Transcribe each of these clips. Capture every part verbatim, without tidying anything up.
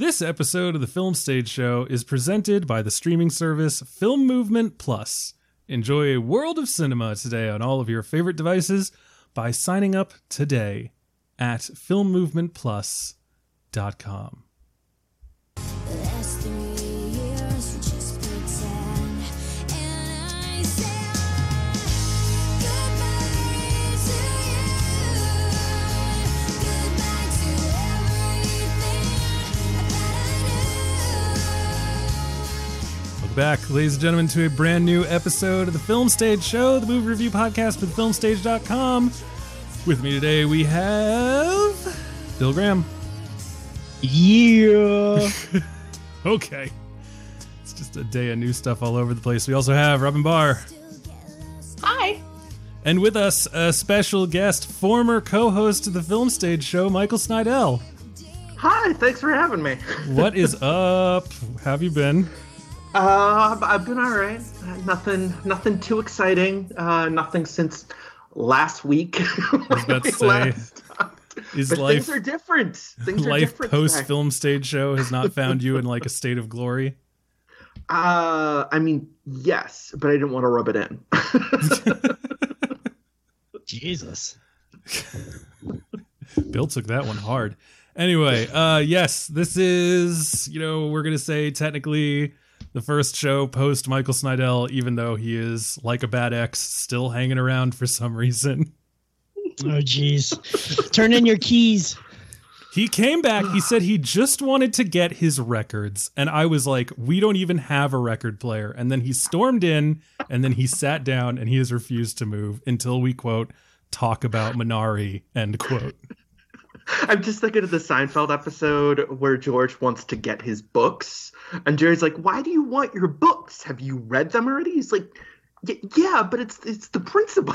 This episode of the Film Stage Show is presented by the streaming service Film Movement Plus. Enjoy a world of cinema today on all of your favorite devices by signing up today at film movement plus dot com. Back, ladies and gentlemen, to a brand new episode of the Film Stage Show, the movie review podcast from film stage dot com. With me today we have Bill Graham. Yeah. Okay. It's just a day of new stuff all over the place. We also have Robin Barr. Hi. And with us, a special guest, former co-host of the Film Stage Show, Michael Snydell. Hi, thanks for having me. What is up? How have you been? Uh, I've been all right. Nothing, nothing too exciting. Uh, nothing since last week. I was about to say, is life, things are different. Things life are different. Life post Film Stage Show has not found you in like a state of glory. Uh, I mean, yes, but I didn't want to rub it in. Jesus. Bill took that one hard. Anyway, uh, yes, this is, you know, we're going to say technically the first show post Michael Snydell, even though he is, like a bad ex, still hanging around for some reason. Oh, jeez. Turn in your keys. He came back. He said he just wanted to get his records. And I was like, we don't even have a record player. And then he stormed in, and then he sat down, and he has refused to move until we, quote, talk about Minari, end quote. I'm just thinking of the Seinfeld episode where George wants to get his books. And Jerry's like, why do you want your books? Have you read them already? He's like, yeah, but it's it's the principle.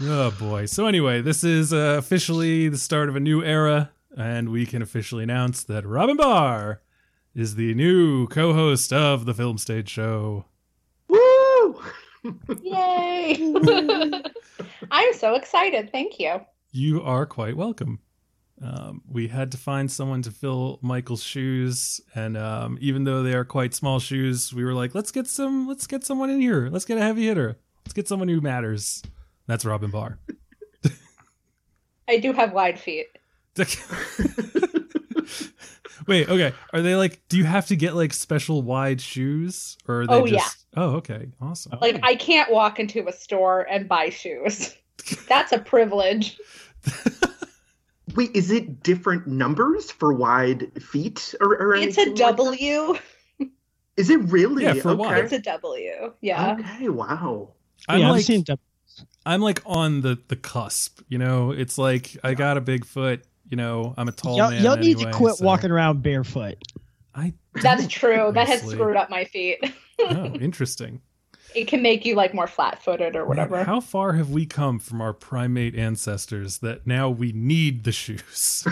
Oh, boy. So anyway, this is uh, officially the start of a new era. And we can officially announce that Robin Barr is the new co-host of the Film Stage Show. Woo! Yay! I'm so excited. Thank you. You are quite welcome. Um, we had to find someone to fill Michael's shoes. And um, even though they are quite small shoes, we were like, let's get some, let's get someone in here. Let's get a heavy hitter. Let's get someone who matters. That's Robin Barr. I do have wide feet. Wait, okay. Are they like, do you have to get like special wide shoes? Or are they oh, just, yeah. Oh, okay. Awesome. Like, I can't walk into a store and buy shoes. That's a privilege. Wait, is it different numbers for wide feet? Or, or it's a W. Like, is it really? Yeah, for okay. Wide. It's a W. Yeah. Okay, wow. I'm, yeah, like, I've seen W's. I'm like on the, the cusp, you know? It's like, yeah. I got a big foot. You know, I'm a tall y'all, man. Y'all need anyway, to quit so. walking around barefoot. I That's true. Honestly. That has screwed up my feet. Oh, interesting. It can make you like more flat-footed or whatever. Man, how far have we come from our primate ancestors that now we need the shoes?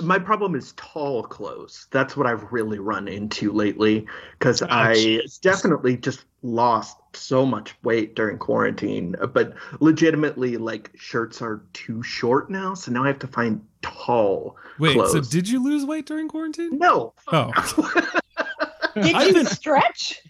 My problem is tall clothes. That's what I've really run into lately because oh, I geez. definitely just lost so much weight during quarantine. But legitimately, like, shirts are too short now, so now I have to find tall Wait, clothes. Wait, so did you lose weight during quarantine? No. Oh. No. Did you been... stretch?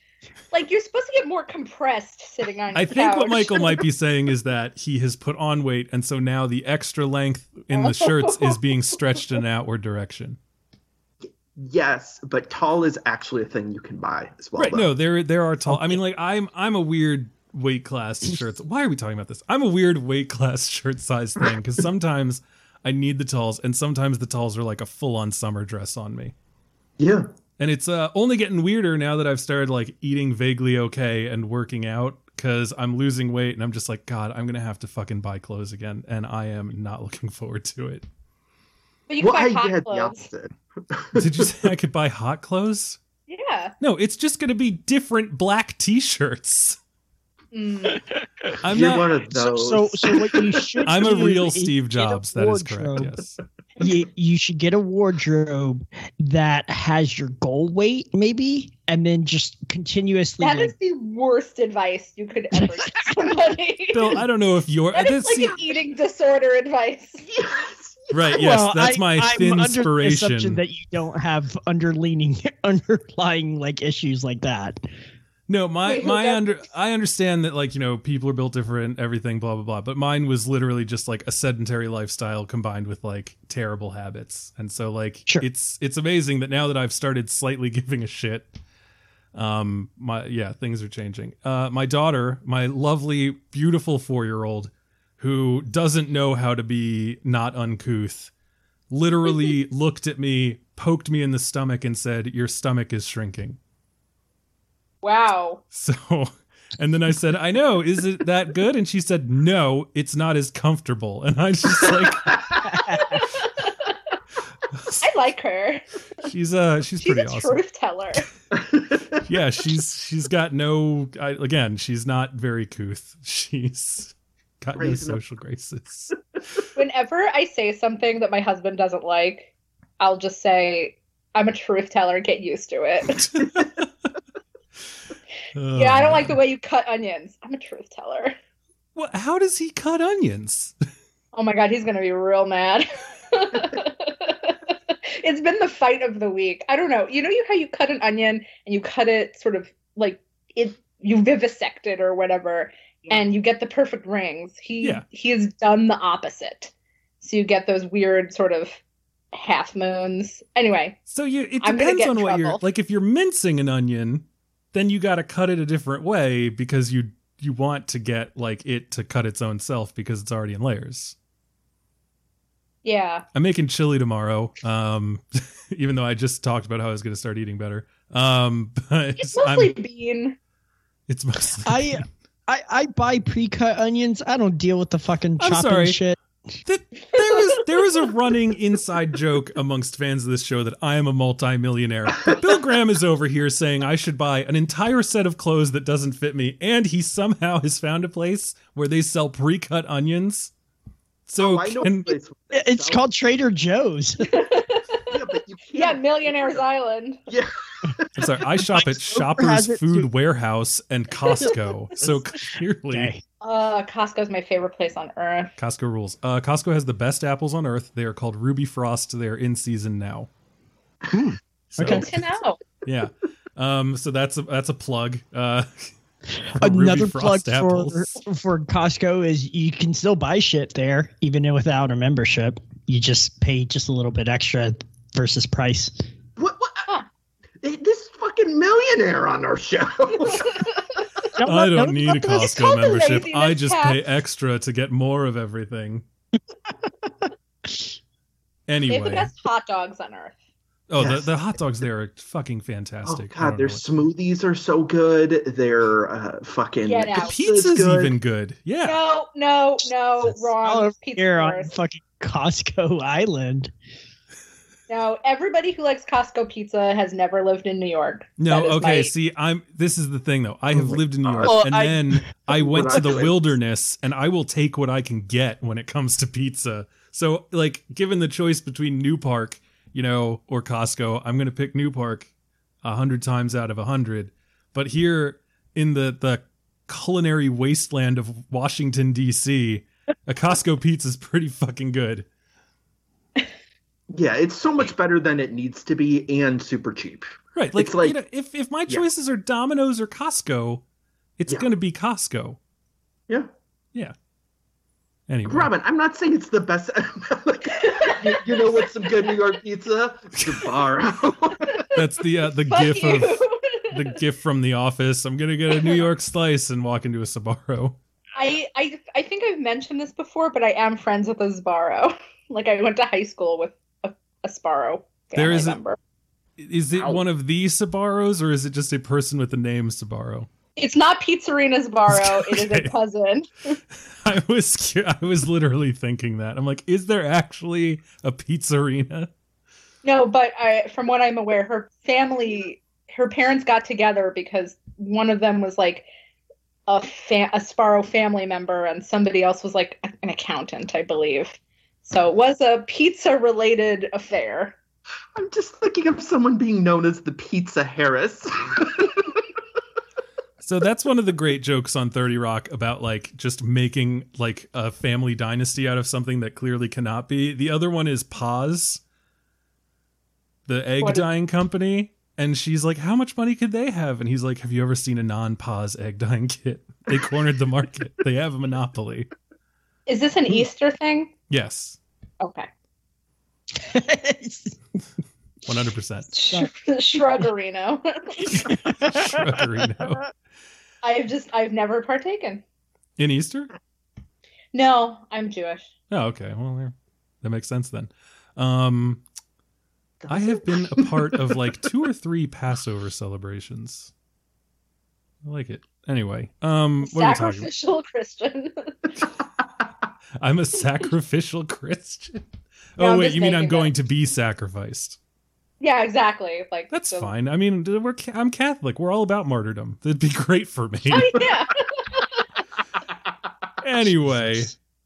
Like, you're supposed to get more compressed sitting on your I couch. think what Michael might be saying is that he has put on weight, and so now the extra length in the shirts is being stretched in an outward direction. Yes, but tall is actually a thing you can buy as well. Right, though. No, there there are tall. I mean, like, I'm I'm a weird weight class shirts. Why are we talking about this? I'm a weird weight class shirt size thing, because sometimes I need the talls, and sometimes the talls are like a full-on summer dress on me. Yeah. And it's uh, only getting weirder now that I've started like eating vaguely okay and working out because I'm losing weight and I'm just like, God, I'm going to have to fucking buy clothes again. And I am not looking forward to it. But you can well, buy hot I had clothes. Did you say I could buy hot clothes? Yeah. No, it's just going to be different black t-shirts. Mm. I'm You're not, one of those. So, so, so what you should I'm a real Steve Jobs. That is correct. Yes. You, you should get a wardrobe that has your goal weight, maybe, and then just continuously. That is the worst advice you could ever give somebody. Bill, I don't know if you're. That is like see... an eating disorder advice. Right. Yes, well, that's my I, thin I'm under inspiration. The assumption that you don't have underlying underlying like issues like that. No, my my under I understand that, like, you know, people are built different, everything, blah blah blah. But mine was literally just like a sedentary lifestyle combined with like terrible habits, and so like sure. it's it's amazing that now that I've started slightly giving a shit, um, my yeah things are changing. Uh, my daughter, my lovely, beautiful four-year-old, who doesn't know how to be not uncouth, literally looked at me, poked me in the stomach, and said, "Your stomach is shrinking." Wow. So, and then I said, I know, is it that good? And she said, no, it's not as comfortable. And I was just like, I like her. She's uh, she's, she's pretty a awesome. Truth teller. Yeah, she's she's got no. I, again, she's not very couth. She's got no social graces. Whenever I say something that my husband doesn't like, I'll just say, I'm a truth teller. Get used to it. Yeah, I don't like the way you cut onions. I'm a truth teller. Well, how does he cut onions? Oh my God, he's going to be real mad. It's been the fight of the week. I don't know. You know how you cut an onion and you cut it sort of like it, you vivisect it or whatever, yeah. and you get the perfect rings. He yeah. he has done the opposite. So you get those weird sort of half moons. Anyway. So you it depends on what trouble. You're like if you're mincing an onion, then you got to cut it a different way because you you want to get like it to cut its own self because it's already in layers. Yeah. I'm making chili tomorrow. Um, even though I just talked about how I was going to start eating better. Um, but it's mostly I'm, bean. It's mostly I, bean. I, I buy pre-cut onions. I don't deal with the fucking chopping I'm sorry. Shit. That, there is there is a running inside joke amongst fans of this show that I am a multi-millionaire. But Bill Graham is over here saying I should buy an entire set of clothes that doesn't fit me, and he somehow has found a place where they sell pre-cut onions. So oh, I know can, place it, it's sell. Called Trader Joe's. Yeah, but you yeah, Millionaire's Island. Yeah. I'm sorry, I shop at Shoppers Food too. Warehouse and Costco. So clearly. Okay. Uh, Costco's my favorite place on earth. Costco rules. Uh, Costco has the best apples on earth. They are called Ruby Frost. They're in season now. Mm. So, okay. Good to know. Yeah. Um, so that's a, that's a plug. Uh, Another plug for, for Costco is you can still buy shit there, even without a membership. You just pay just a little bit extra versus price. What? What? Huh. This fucking millionaire on our show. Don't I don't know, need a Costco membership. I just cap. Pay extra to get more of everything. Anyway. They have the best hot dogs on earth. Oh, yes. the, the hot dogs there are fucking fantastic. Oh, God, their smoothies are so good. Their uh, fucking the pizza's good. Even good. Yeah. No, no, no, wrong. Here on fucking Costco Island. No, everybody who likes Costco pizza has never lived in New York. No, okay, my... see, I'm. This is the thing, though. I have oh lived in New York, well, and I... then I went to the wilderness, and I will take what I can get when it comes to pizza. So, like, given the choice between New Park, you know, or Costco, I'm going to pick New Park a hundred times out of a hundred. But here in the, the culinary wasteland of Washington, D C, a Costco pizza is pretty fucking good. Yeah, it's so much better than it needs to be and super cheap. Right. Like, it's like you know, if, if my choices yeah. are Domino's or Costco, it's yeah. going to be Costco. Yeah. Yeah. Anyway. Robin, I'm not saying it's the best. Like, you, you know what's some good New York pizza? Sbarro. That's the uh, the Fuck gif you. Of the gif from The Office. I'm going to get a New York slice and walk into a Sbarro. I, I, I think I've mentioned this before, but I am friends with a Sbarro. Like I went to high school with a Sbarro. There is a, is it Ow. One of the Sbarros or is it just a person with the name Sbarro? It's not Pizzerina Sbarro. Okay. It is a cousin. I was I was literally thinking that. I'm like, is there actually a Pizzerina? No, but I, from what I'm aware, her family, her parents got together because one of them was like a, fa- a Sbarro family member and somebody else was like an accountant, I believe. So it was a pizza-related affair. I'm just thinking of someone being known as the Pizza Harris. So that's one of the great jokes on thirty Rock about like just making like a family dynasty out of something that clearly cannot be. The other one is Pause, the egg what? dyeing company. And she's like, how much money could they have? And he's like, have you ever seen a non-Pause egg dyeing kit? They cornered the market. They have a monopoly. Is this an Easter thing? Yes. Okay. one hundred percent. Sh- Shruggerino. Shruggerino. I've just, I've never partaken. In Easter? No, I'm Jewish. Oh, okay. Well, that makes sense then. Um, I have been a part of like two or three Passover celebrations. I like it. Anyway, um, what are we talking about? Sacrificial Christian. I'm a sacrificial Christian. No, oh, wait, you mean I'm going it. to be sacrificed? Yeah, exactly. Like That's so. fine. I mean, we're I'm Catholic. We're all about martyrdom. That'd be great for me. Oh, yeah. Anyway,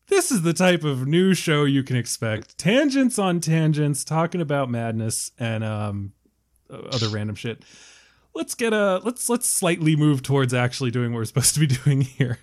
this is the type of new show you can expect. Tangents on tangents, talking about madness and um, other random shit. Let's get a let's let's slightly move towards actually doing what we're supposed to be doing here.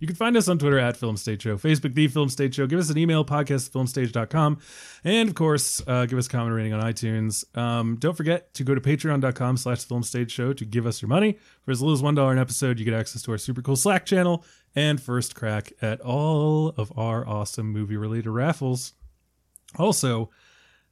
You can find us on Twitter at Film Stage Show, Facebook, The Film Stage Show. Give us an email, podcast at filmstage dot com. And, of course, uh, give us a comment rating on iTunes. Um, don't forget to go to patreon.com slash filmstageshow to give us your money. For as little as one dollar an episode, you get access to our super cool Slack channel and first crack at all of our awesome movie-related raffles. Also,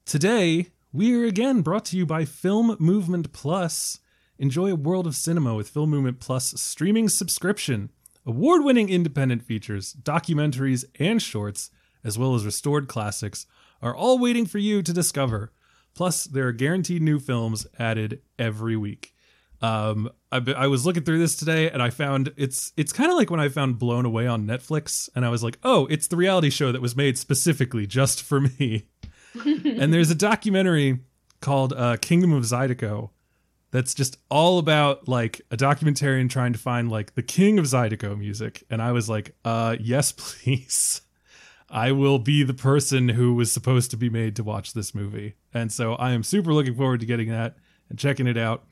today, we are again brought to you by Film Movement Plus. Enjoy a world of cinema with Film Movement Plus streaming subscription. Award-winning independent features, documentaries, and shorts, as well as restored classics, are all waiting for you to discover. Plus, there are guaranteed new films added every week. Um, I, I was looking through this today, and I found it's it's kind of like when I found Blown Away on Netflix, and I was like, oh, it's the reality show that was made specifically just for me. And there's a documentary called uh, Kingdom of Zydeco. That's just all about like a documentarian trying to find like the king of Zydeco music. And I was like, uh, yes, please. I will be the person who was supposed to be made to watch this movie. And so I am super looking forward to getting that and checking it out.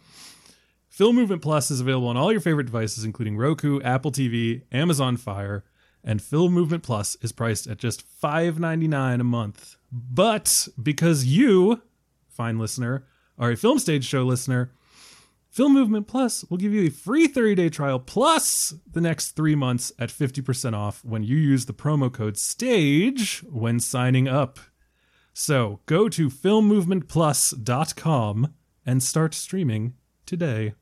Film Movement Plus is available on all your favorite devices, including Roku, Apple T V, Amazon Fire. And Film Movement Plus is priced at just five dollars and ninety-nine cents a month. But because you, fine listener, are a Film Stage Show listener, Film Movement Plus will give you a free thirty-day trial plus the next three months at fifty percent off when you use the promo code STAGE when signing up. So go to film movement plus dot com and start streaming today.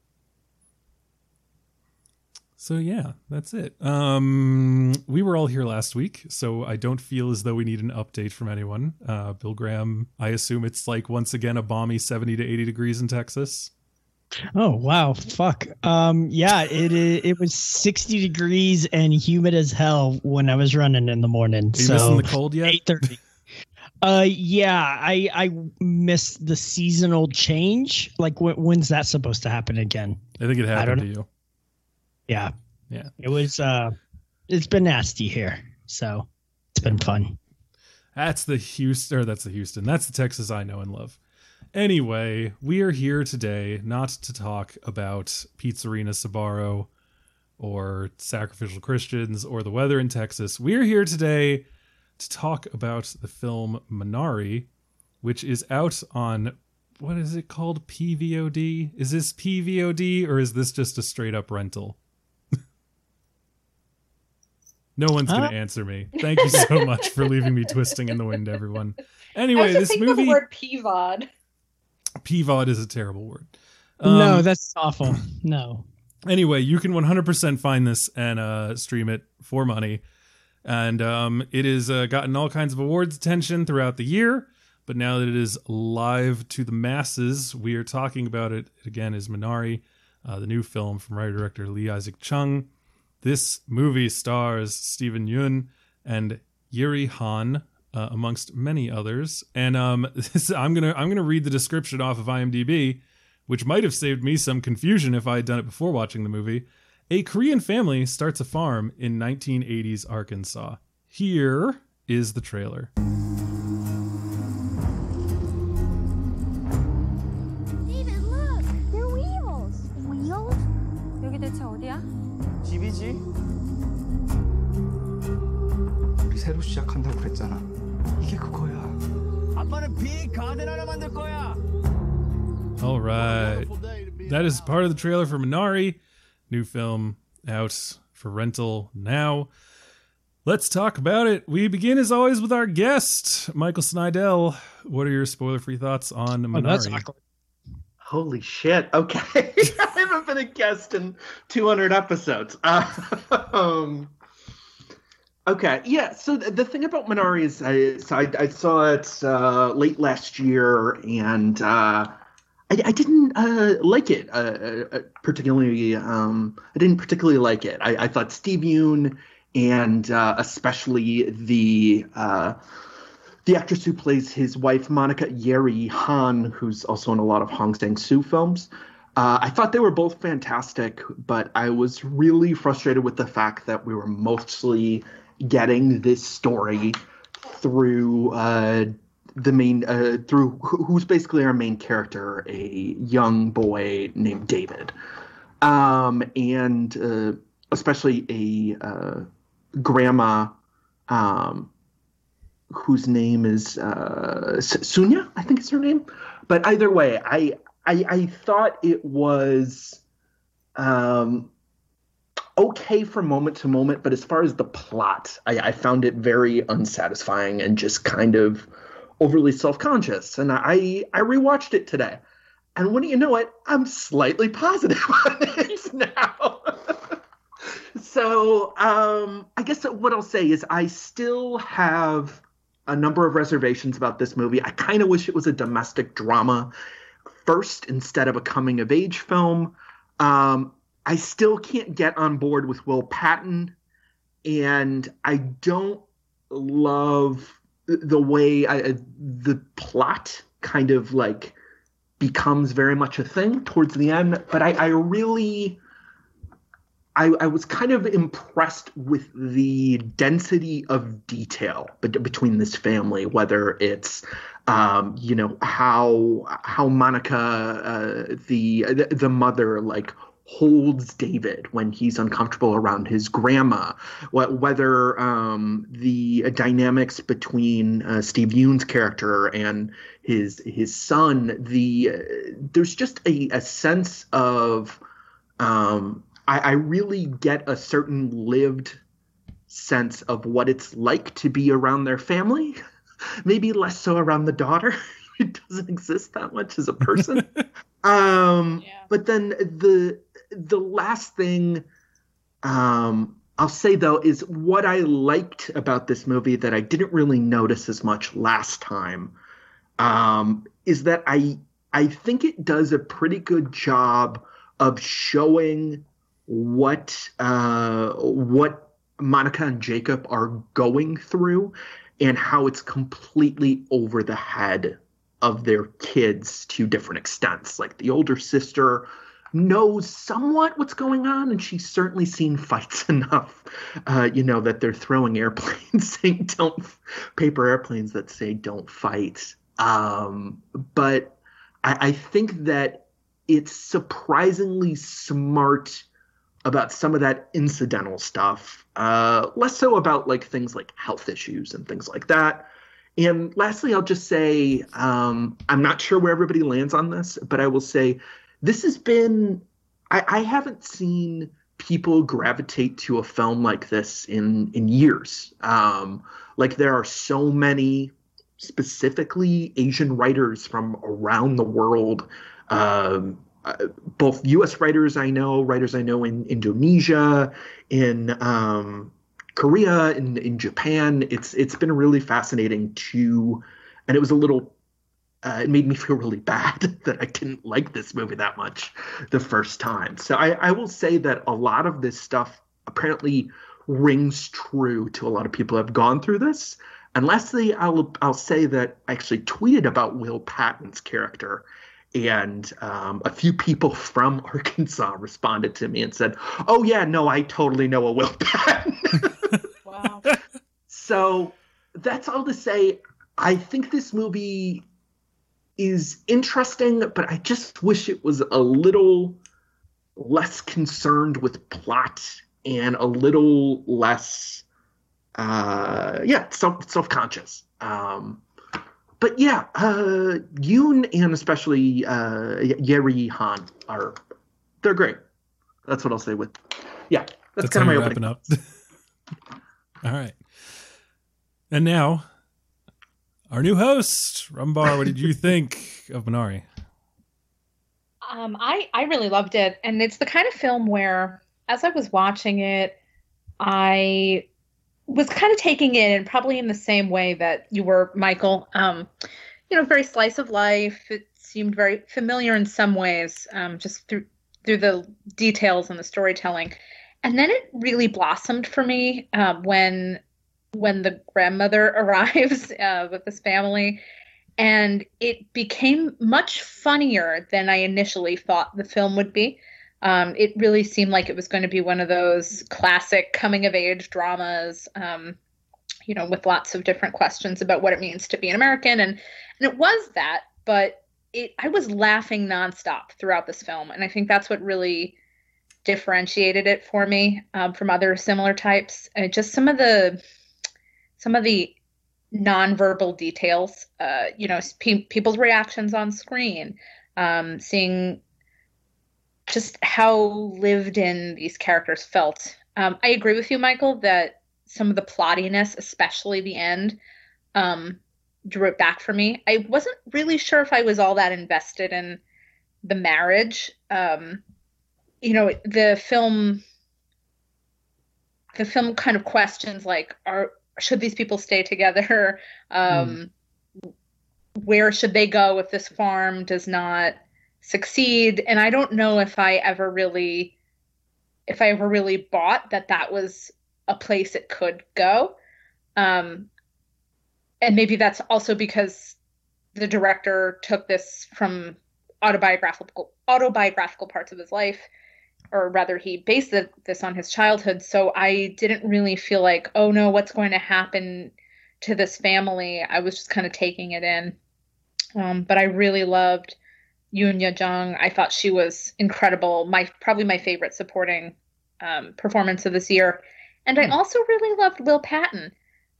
So yeah, that's it. Um, we were all here last week, so I don't feel as though we need an update from anyone. Uh, Bill Graham, I assume it's like once again a balmy seventy to eighty degrees in Texas. Oh, wow. Fuck. Um, yeah, it it was sixty degrees and humid as hell when I was running in the morning. Are you so missing the cold yet? eight thirty Uh, yeah, I I missed the seasonal change. Like, wh- when's that supposed to happen again? I think it happened to you. Yeah. Yeah. It was, uh, it's been nasty here. So it's been fun. That's the Houston, or that's the Houston. That's the Texas I know and love. Anyway, we are here today not to talk about Pizzerina Sbarro or Sacrificial Christians or the weather in Texas. We're here today to talk about the film Minari, which is out on, what is it called? P V O D? Is this P V O D or is this just a straight up rental? No one's going to huh? answer me. Thank you so much for leaving me twisting in the wind, everyone. Anyway, this movie... I was thinking of the word P V O D. P V O D is a terrible word. Um, no, that's awful. No. Anyway, you can one hundred percent find this and uh, stream it for money. And um, it has uh, gotten all kinds of awards attention throughout the year. But now that it is live to the masses, we are talking about it. It again is Minari, uh, the new film from writer-director Lee Isaac Chung. This movie stars Stephen Yun and Yeri Han, Uh, amongst many others, and um, this, I'm gonna I'm gonna read the description off of I M D B, which might have saved me some confusion if I had done it before watching the movie. A Korean family starts a farm in nineteen eighties Arkansas. Here is the trailer. 대체 어디야? 집이지. 우리 새로 시작한다고 그랬잖아. 이게 그거야. 아빠는 비 가든 하나 만들 거야. All right. That is part of the trailer for Minari. New film out for rental now. Let's talk about it. We begin, as always, with our guest, Michael Snydell. What are your spoiler-free thoughts on Minari? Oh, that's awkward. Holy shit. Okay. I haven't been a guest in two hundred episodes. Um, okay. Yeah, so the thing about Minari is I, so I, I saw it uh, late last year, and uh, I, I didn't uh, like it uh, particularly. Um, I didn't particularly like it. I, I thought Steve Yun... And uh, especially the uh, the actress who plays his wife, Monica Yeri Han, who's also in a lot of Hong Sang-soo films. Uh, I thought they were both fantastic, but I was really frustrated with the fact that we were mostly getting this story through uh, the main uh, through who's basically our main character, a young boy named David, um, and uh, especially a uh, grandma um whose name is uh Sunya, I think is her name. But either way, I I, I thought it was um okay from moment to moment, but as far as the plot, I, I found it very unsatisfying and just kind of overly self-conscious. And I I rewatched it today, and wouldn't you know it, I'm slightly positive on it now. So um, I guess what I'll say is I still have a number of reservations about this movie. I kind of wish it was a domestic drama first instead of a coming-of-age film. Um, I still can't get on board with Will Patton, and I don't love the way I, the plot kind of like becomes very much a thing towards the end. But I, I really... I, I was kind of impressed with the density of detail be- between this family, whether it's, um, you know, how how Monica, uh, the the mother, like holds David when he's uncomfortable around his grandma, what whether um, the dynamics between uh, Steve Yun's character and his his son, the uh, there's just a, a sense of. Um, I really get a certain lived sense of what it's like to be around their family, maybe less so around the daughter. It doesn't exist that much as a person. um, yeah. But then the the last thing um, I'll say, though, is what I liked about this movie that I didn't really notice as much last time um, is that I I think it does a pretty good job of showing what uh, what Monica and Jacob are going through and how it's completely over the head of their kids to different extents. Like the older sister knows somewhat what's going on, and she's certainly seen fights enough, uh, you know, that they're throwing airplanes saying don't paper airplanes that say don't fight. Um, but I, I think that it's surprisingly smart about some of that incidental stuff, uh, less so about like things like health issues and things like that. And lastly, I'll just say, um, I'm not sure where everybody lands on this, but I will say this has been, I, I haven't seen people gravitate to a film like this in, in years. Um, like there are so many specifically Asian writers from around the world, um, Uh, both U S writers I know, writers I know in Indonesia, in um, Korea, in, in Japan. It's it's been really fascinating to, and it was a little, uh, it made me feel really bad that I didn't like this movie that much the first time. So I, I will say that a lot of this stuff apparently rings true to a lot of people who have gone through this. And lastly, I'll I'll say that I actually tweeted about Will Patton's character. And um, a few people from Arkansas responded to me and said, oh, yeah, no, I totally know a Will Patton. Wow. So that's all to say. I think this movie is interesting, but I just wish it was a little less concerned with plot and a little less, uh, yeah, self, self-conscious. Um, but yeah, uh, Yun and especially uh, Yeri Han are, they're great. That's what I'll say with, yeah, that's, that's kind of my opening. Up. All right. And now, our new host, Rumbar, what did you think of Minari? Um, I, I really loved it. And it's the kind of film where, as I was watching it, I was kind of taking it in probably in the same way that you were, Michael. Um, you know, very slice of life. It seemed very familiar in some ways, um, just through through the details and the storytelling. And then it really blossomed for me um, when when the grandmother arrives uh, with this family. And it became much funnier than I initially thought the film would be. Um, it really seemed like it was going to be one of those classic coming-of-age dramas, um, you know, with lots of different questions about what it means to be an American. And, and it was that, but it, I was laughing nonstop throughout this film. And I think that's what really differentiated it for me um, from other similar types. Uh, just some of the, some of the nonverbal details, uh, you know, pe- people's reactions on screen, um, seeing just how lived in these characters felt. Um, I agree with you, Michael, that some of the plottiness, especially the end, um, drew it back for me. I wasn't really sure if I was all that invested in the marriage. Um, you know, the film, the film kind of questions like, are, should these people stay together? Um, mm. Where should they go if this farm does not succeed? And I don't know if I ever really, if I ever really bought that that was a place it could go. Um, and maybe that's also because the director took this from autobiographical, autobiographical parts of his life, or rather he based the, this on his childhood. So I didn't really feel like, oh no, what's going to happen to this family? I was just kind of taking it in. Um, but I really loved Yoon Ye-jung. I thought she was incredible. My, probably my favorite supporting um, performance of this year. And I also really loved Will Patton.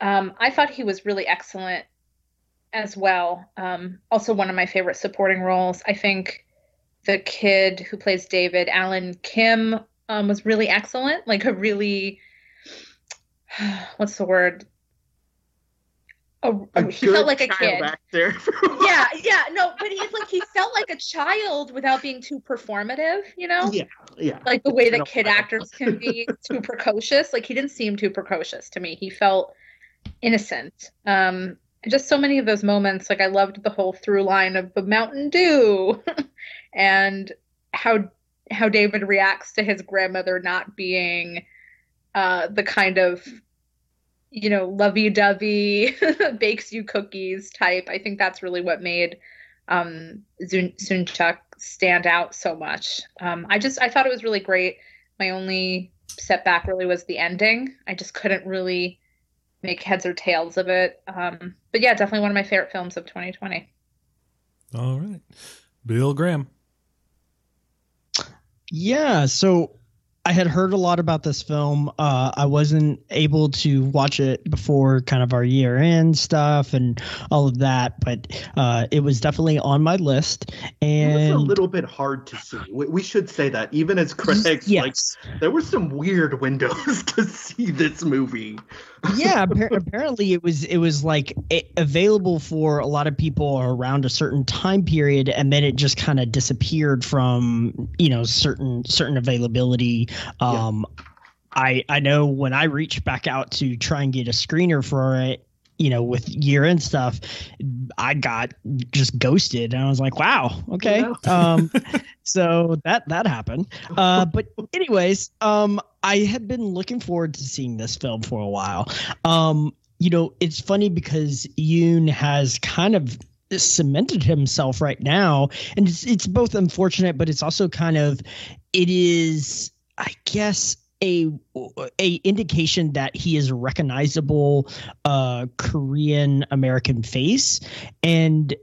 Um, I thought he was really excellent as well. Um, also one of my favorite supporting roles. I think the kid who plays David, Alan Kim, um, was really excellent. Like a really, what's the word? A, a he felt like a kid. yeah, yeah, no, but he's like, he felt like a child without being too performative, you know? Yeah, yeah. Like the way that kid actors can be too precocious. Like he didn't seem too precocious to me. He felt innocent. Um, just so many of those moments. Like I loved the whole through line of the Mountain Dew. And how how David reacts to his grandmother not being uh, the kind of, you know, lovey-dovey, bakes you cookies type. I think that's really what made um, Soonchak stand out so much. Um, I just, I thought it was really great. My only setback really was the ending. I just couldn't really make heads or tails of it. Um, but yeah, definitely one of my favorite films of twenty twenty. All right. Bill Graham. Yeah, so I had heard a lot about this film. Uh, I wasn't able to watch it before kind of our year end stuff and all of that, but uh, it was definitely on my list. And it was a little bit hard to see. We, we should say that even as critics, yes. Like there were some weird windows to see this movie. Yeah, apparently it was it was like it, available for a lot of people around a certain time period, and then it just kind of disappeared from, you know, certain certain availability. Um, yeah. I I know when I reached back out to try and get a screener for it, you know, with year end stuff, I got just ghosted, and I was like, wow, okay. Yeah. Um, so that that happened. Uh, but anyways, um, I had been looking forward to seeing this film for a while. Um, you know, it's funny because Yoon has kind of cemented himself right now, and it's it's both unfortunate, but it's also kind of, it is, I guess, a a indication that he is a recognizable uh, Korean American face, and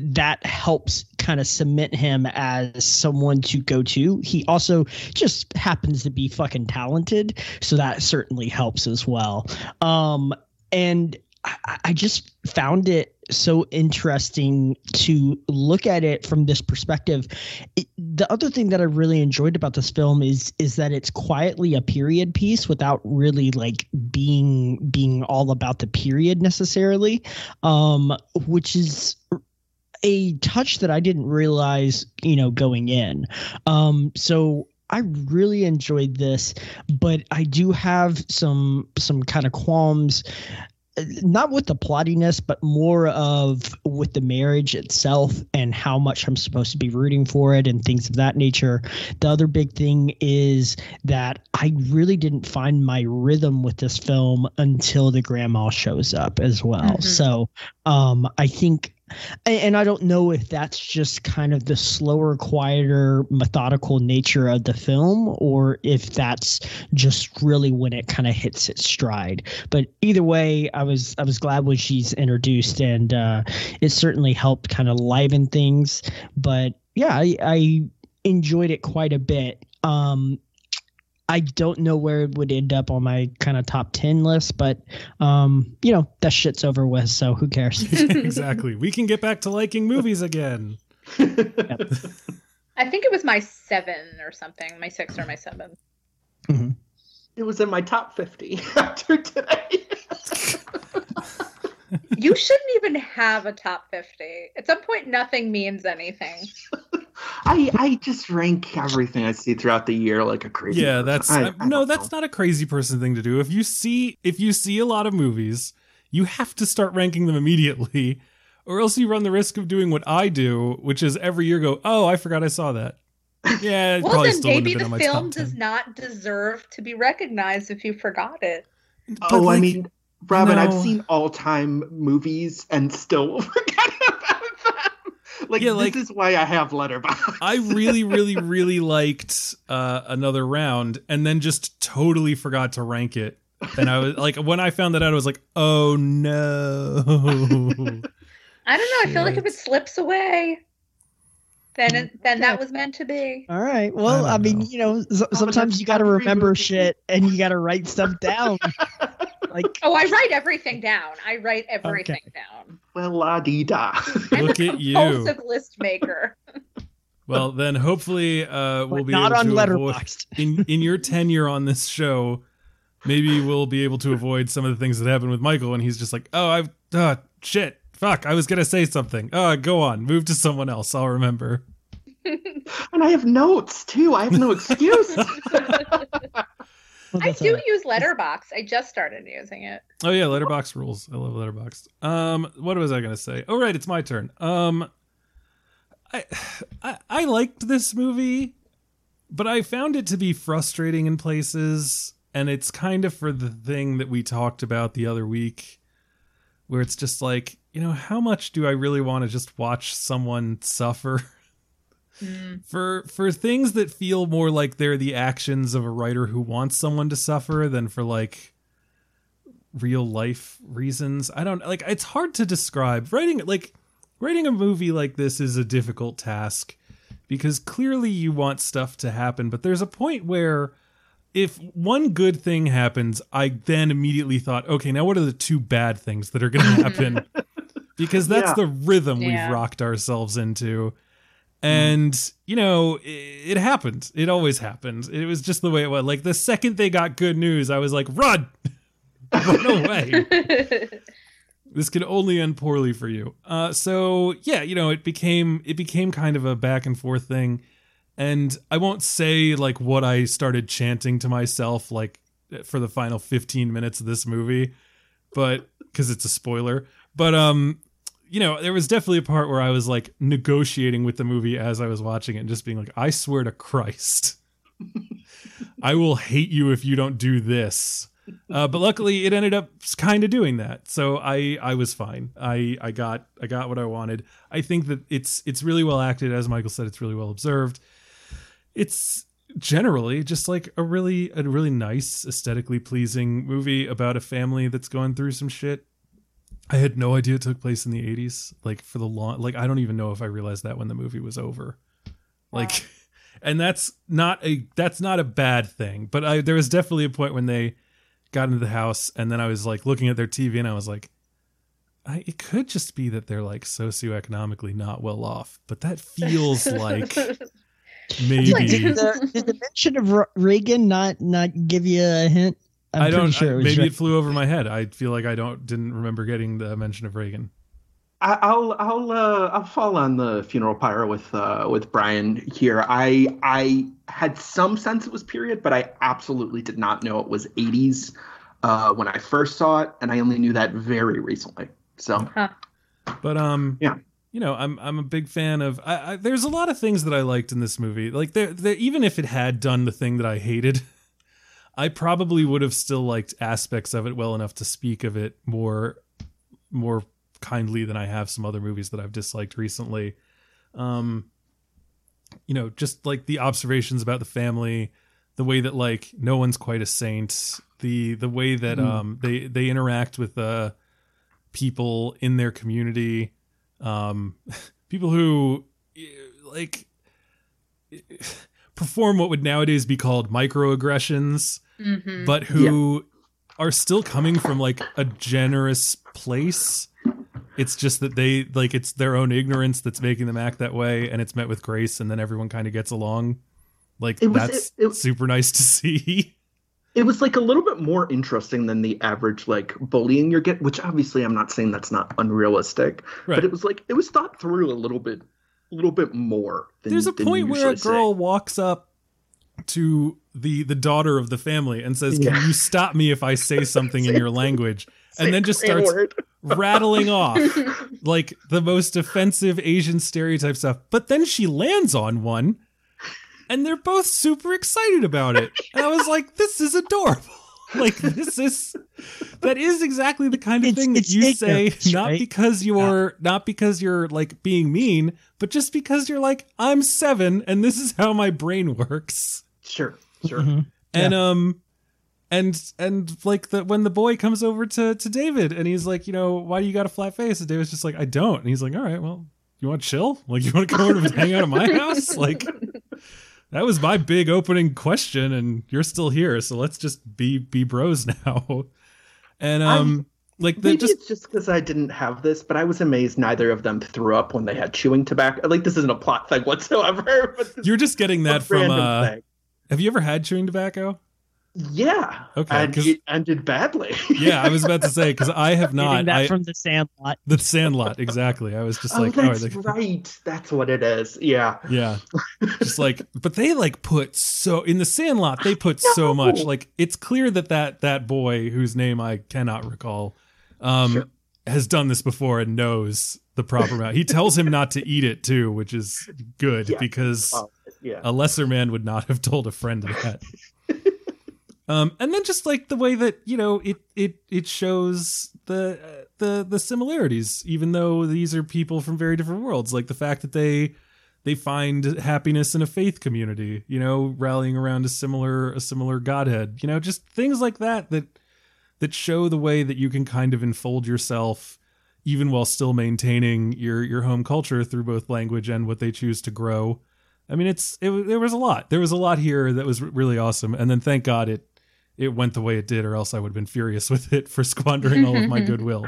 that helps kind of cement him as someone to go to. He also just happens to be fucking talented, so that certainly helps as well. Um, and I, I just found it so interesting to look at it from this perspective. It, the other thing that I really enjoyed about this film is is that it's quietly a period piece without really like being being all about the period necessarily, um, which is a touch that I didn't realize, you know, going in. Um, so I really enjoyed this, but I do have some some kind of qualms. Not with the plottiness, but more of with the marriage itself and how much I'm supposed to be rooting for it and things of that nature. The other big thing is that I really didn't find my rhythm with this film until the grandma shows up as well. Mm-hmm. So um, I think – and I don't know if that's just kind of the slower, quieter, methodical nature of the film or if that's just really when it kind of hits its stride. But either way, I was I was glad when she's introduced, and uh, it certainly helped kind of liven things. But yeah, I, I enjoyed it quite a bit. Um, I don't know where it would end up on my kind of top ten list, but, um, you know, that shit's over with, so who cares? Exactly. We can get back to liking movies again. Yep. I think it was my seven or something, my six or my seven. Mm-hmm. It was in my top fifty after today. You shouldn't even have a top fifty. At some point, nothing means anything. I, I just rank everything I see throughout the year like a crazy yeah, person. That's I, I no, that's know. Not a crazy person thing to do. If you see if you see a lot of movies, you have to start ranking them immediately, or else you run the risk of doing what I do, which is every year go, oh, I forgot I saw that. Yeah, it well, probably then still maybe the film does not deserve to be recognized if you forgot it. But oh, like, I mean, Robin, no. I've seen all-time movies and still forget about them. Like, yeah, like, this is why I have Letterboxd. I really, really, really liked uh, Another Round and then just totally forgot to rank it. And I was like, when I found that out, I was like, oh, no. I don't know. I feel like if it slips away, then it, then that was meant to be. All right. Well, I, I mean, know. you know, so, sometimes you got to remember shit and you got to write stuff down. Like, oh, I write everything down. I write everything okay. down. Well, la dee da. Look at you, compulsive list maker. Well, then hopefully uh, we'll be not able on to Letterboxd. Avoid, in in your tenure on this show, maybe we'll be able to avoid some of the things that happened with Michael, and he's just like, oh, I've uh, shit, fuck, I was gonna say something. Uh, go on, move to someone else. I'll remember. And I have notes too. I have no excuse. Well, I do right. use Letterboxd. I just started using it. Oh yeah, Letterboxd rules. I love Letterboxd. Um, what was I gonna say? Oh right, it's my turn. Um, I, I I liked this movie, but I found it to be frustrating in places, and it's kind of for the thing that we talked about the other week, where it's just like, you know, how much do I really want to just watch someone suffer? Mm. For for things that feel more like they're the actions of a writer who wants someone to suffer than for like real life reasons. I don't like it's hard to describe. Writing like writing a movie like this is a difficult task because clearly you want stuff to happen, but there's a point where if one good thing happens, I then immediately thought, okay, now what are the two bad things that are going to happen? Because that's yeah. the rhythm yeah. we've rocked ourselves into. And, you know, it, it happened. It always happened. It was just the way it was. Like, the second they got good news, I was like, run! Run away! This could only end poorly for you. Uh, so, yeah, you know, it became it became kind of a back and forth thing. And I won't say, like, what I started chanting to myself, like, for the final fifteen minutes of this movie. But, because it's a spoiler. But, um... you know, there was definitely a part where I was like negotiating with the movie as I was watching it and just being like, I swear to Christ, I will hate you if you don't do this. Uh, but luckily it ended up kind of doing that. So I, I was fine. I, I got, I got what I wanted. I think that it's, it's really well acted. As Michael said, it's really well observed. It's generally just like a really, a really nice, aesthetically pleasing movie about a family that's going through some shit. I had no idea it took place in the eighties. Like for the long, like, I don't even know if I realized that when the movie was over. Wow. Like, and that's not a, that's not a bad thing, but I, there was definitely a point when they got into the house and then I was like looking at their T V and I was like, I, it could just be that they're like socioeconomically not well off, but that feels like maybe. Like, did, the, did the mention of Reagan not, not give you a hint? I'm I don't. Sure it I, maybe right. It flew over my head. I feel like I don't didn't remember getting the mention of Reagan. I, I'll I'll uh, I'll fall on the funeral pyre with uh, with Brian here. I I had some sense it was period, but I absolutely did not know it was eighties uh, when I first saw it, and I only knew that very recently. So, huh. but um, yeah, you know, I'm I'm a big fan of. I, I, there's a lot of things that I liked in this movie. Like there, even if it had done the thing that I hated. I probably would have still liked aspects of it well enough to speak of it more, more kindly than I have some other movies that I've disliked recently. Um, you know, just like the observations about the family, the way that like no one's quite a saint, the the way that um, they they interact with uh, people in their community, um, people who like. perform what would nowadays be called microaggressions, mm-hmm. but who yeah. are still coming from like a generous place. It's just that they like, it's their own ignorance that's making them act that way. And it's met with grace. And then everyone kind of gets along. Like it was, that's it, it, super nice to see. It was like a little bit more interesting than the average, like bullying you're getting, which obviously I'm not saying that's not unrealistic, right. but it was like, it was thought through a little bit. A little bit more than, there's a point where a girl say. walks up to the the daughter of the family and says, yeah. can you stop me if I say something in your language, and then just starts rattling off like the most offensive Asian stereotype stuff, but then she lands on one and they're both super excited about it, and I was like, this is adorable. Like this is, that is exactly the kind of it's, thing that you say, not right? because you're, not because you're like being mean, but just because you're like, I'm seven and this is how my brain works. Sure. Sure. Mm-hmm. And, yeah. um, and, and like the, when the boy comes over to, to David and he's like, you know, why do you got a flat face? And David's just like, I don't. And he's like, all right, well, you want to chill? Like you want to come over and hang out at my house? Like. That was my big opening question, and you're still here, so let's just be be bros now. And um, I, like maybe just, it's just because I didn't have this, but I was amazed neither of them threw up when they had chewing tobacco. Like this isn't a plot thing whatsoever. But you're just getting that from. Uh, thing. Have you ever had chewing tobacco? Yeah. Okay. And it ended badly. Yeah, I was about to say because I have not. Getting that I, from the Sandlot. The Sandlot, exactly. I was just oh, like, that's oh, that's right. That's what it is. Yeah. Yeah. Just like, but they like put so in the Sandlot. They put no. so much. Like it's clear that that that boy whose name I cannot recall um, sure. has done this before and knows the proper amount. He tells him not to eat it too, which is good yeah. because well, yeah. a lesser man would not have told a friend that. Um, and then just like the way that, you know, it it it shows the uh, the the similarities, even though these are people from very different worlds, like the fact that they they find happiness in a faith community, you know, rallying around a similar a similar godhead, you know, just things like that that that show the way that you can kind of enfold yourself, even while still maintaining your your home culture through both language and what they choose to grow. I mean, it's it there was a lot there was a lot here that was really awesome. And then thank God it. It went the way it did, or else I would have been furious with it for squandering all of my goodwill.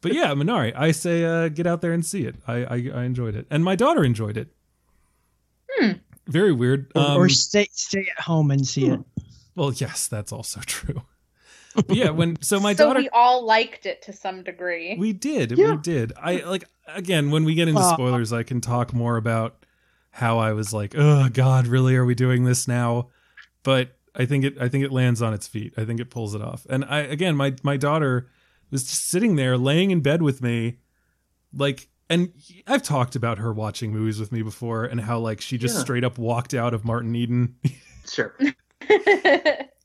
But yeah, Minari, I say uh, get out there and see it. I, I I enjoyed it, and my daughter enjoyed it. Hmm. Very weird. Um, or stay stay at home and see hmm. it. Well, yes, that's also true. But yeah, when so my so daughter, we all liked it to some degree. We did, yeah. we did. I like again when we get into spoilers, uh, I can talk more about how I was like, oh God, really? Are we doing this now? But. I think it I think it lands on its feet. I think it pulls it off. And I again my my daughter was just sitting there laying in bed with me like, and I've talked about her watching movies with me before and how like she just yeah. straight up walked out of Martin Eden. Sure.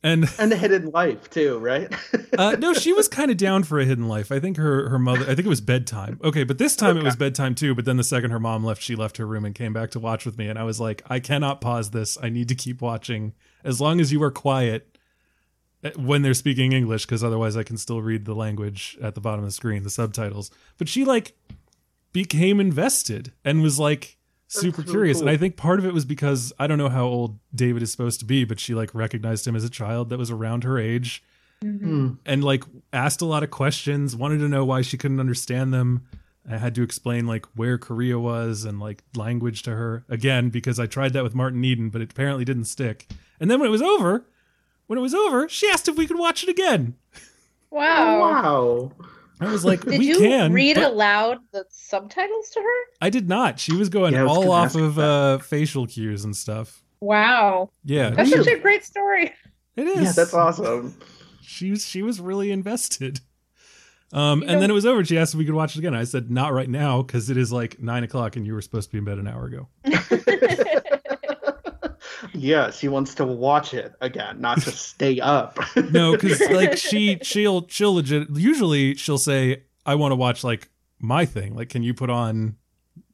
and and the Hidden Life too, right? uh, no, she was kind of down for a Hidden Life. I think her her mother I think it was bedtime. Okay, but this time okay. it was bedtime too, but then the second her mom left, she left her room and came back to watch with me, and I was like, I cannot pause this. I need to keep watching. As long as you are quiet, when they're speaking English, because otherwise I can still read the language at the bottom of the screen, the subtitles. But she like became invested and was like super so curious. Cool. And I think part of it was because I don't know how old David is supposed to be, but she like recognized him as a child that was around her age, mm-hmm. and like asked a lot of questions, wanted to know why she couldn't understand them. I had to explain like where Korea was and like language to her again, because I tried that with Martin Eden, but it apparently didn't stick. And then when it was over, when it was over, she asked if we could watch it again. Wow. Wow. I was like, did we you can, read aloud the subtitles to her? I did not. She was going yeah, was all off of uh, facial cues and stuff. Wow. Yeah. That's such a great story. It is. Yeah, that's awesome. She was, she was really invested. Um, you and know, then it was over. She asked if we could watch it again. I said, not right now, because it is like nine o'clock and you were supposed to be in bed an hour ago. Yeah, she wants to watch it again, not to stay up. No, because like she, she'll, she'll legit. Usually, she'll say, "I want to watch like my thing. Like, can you put on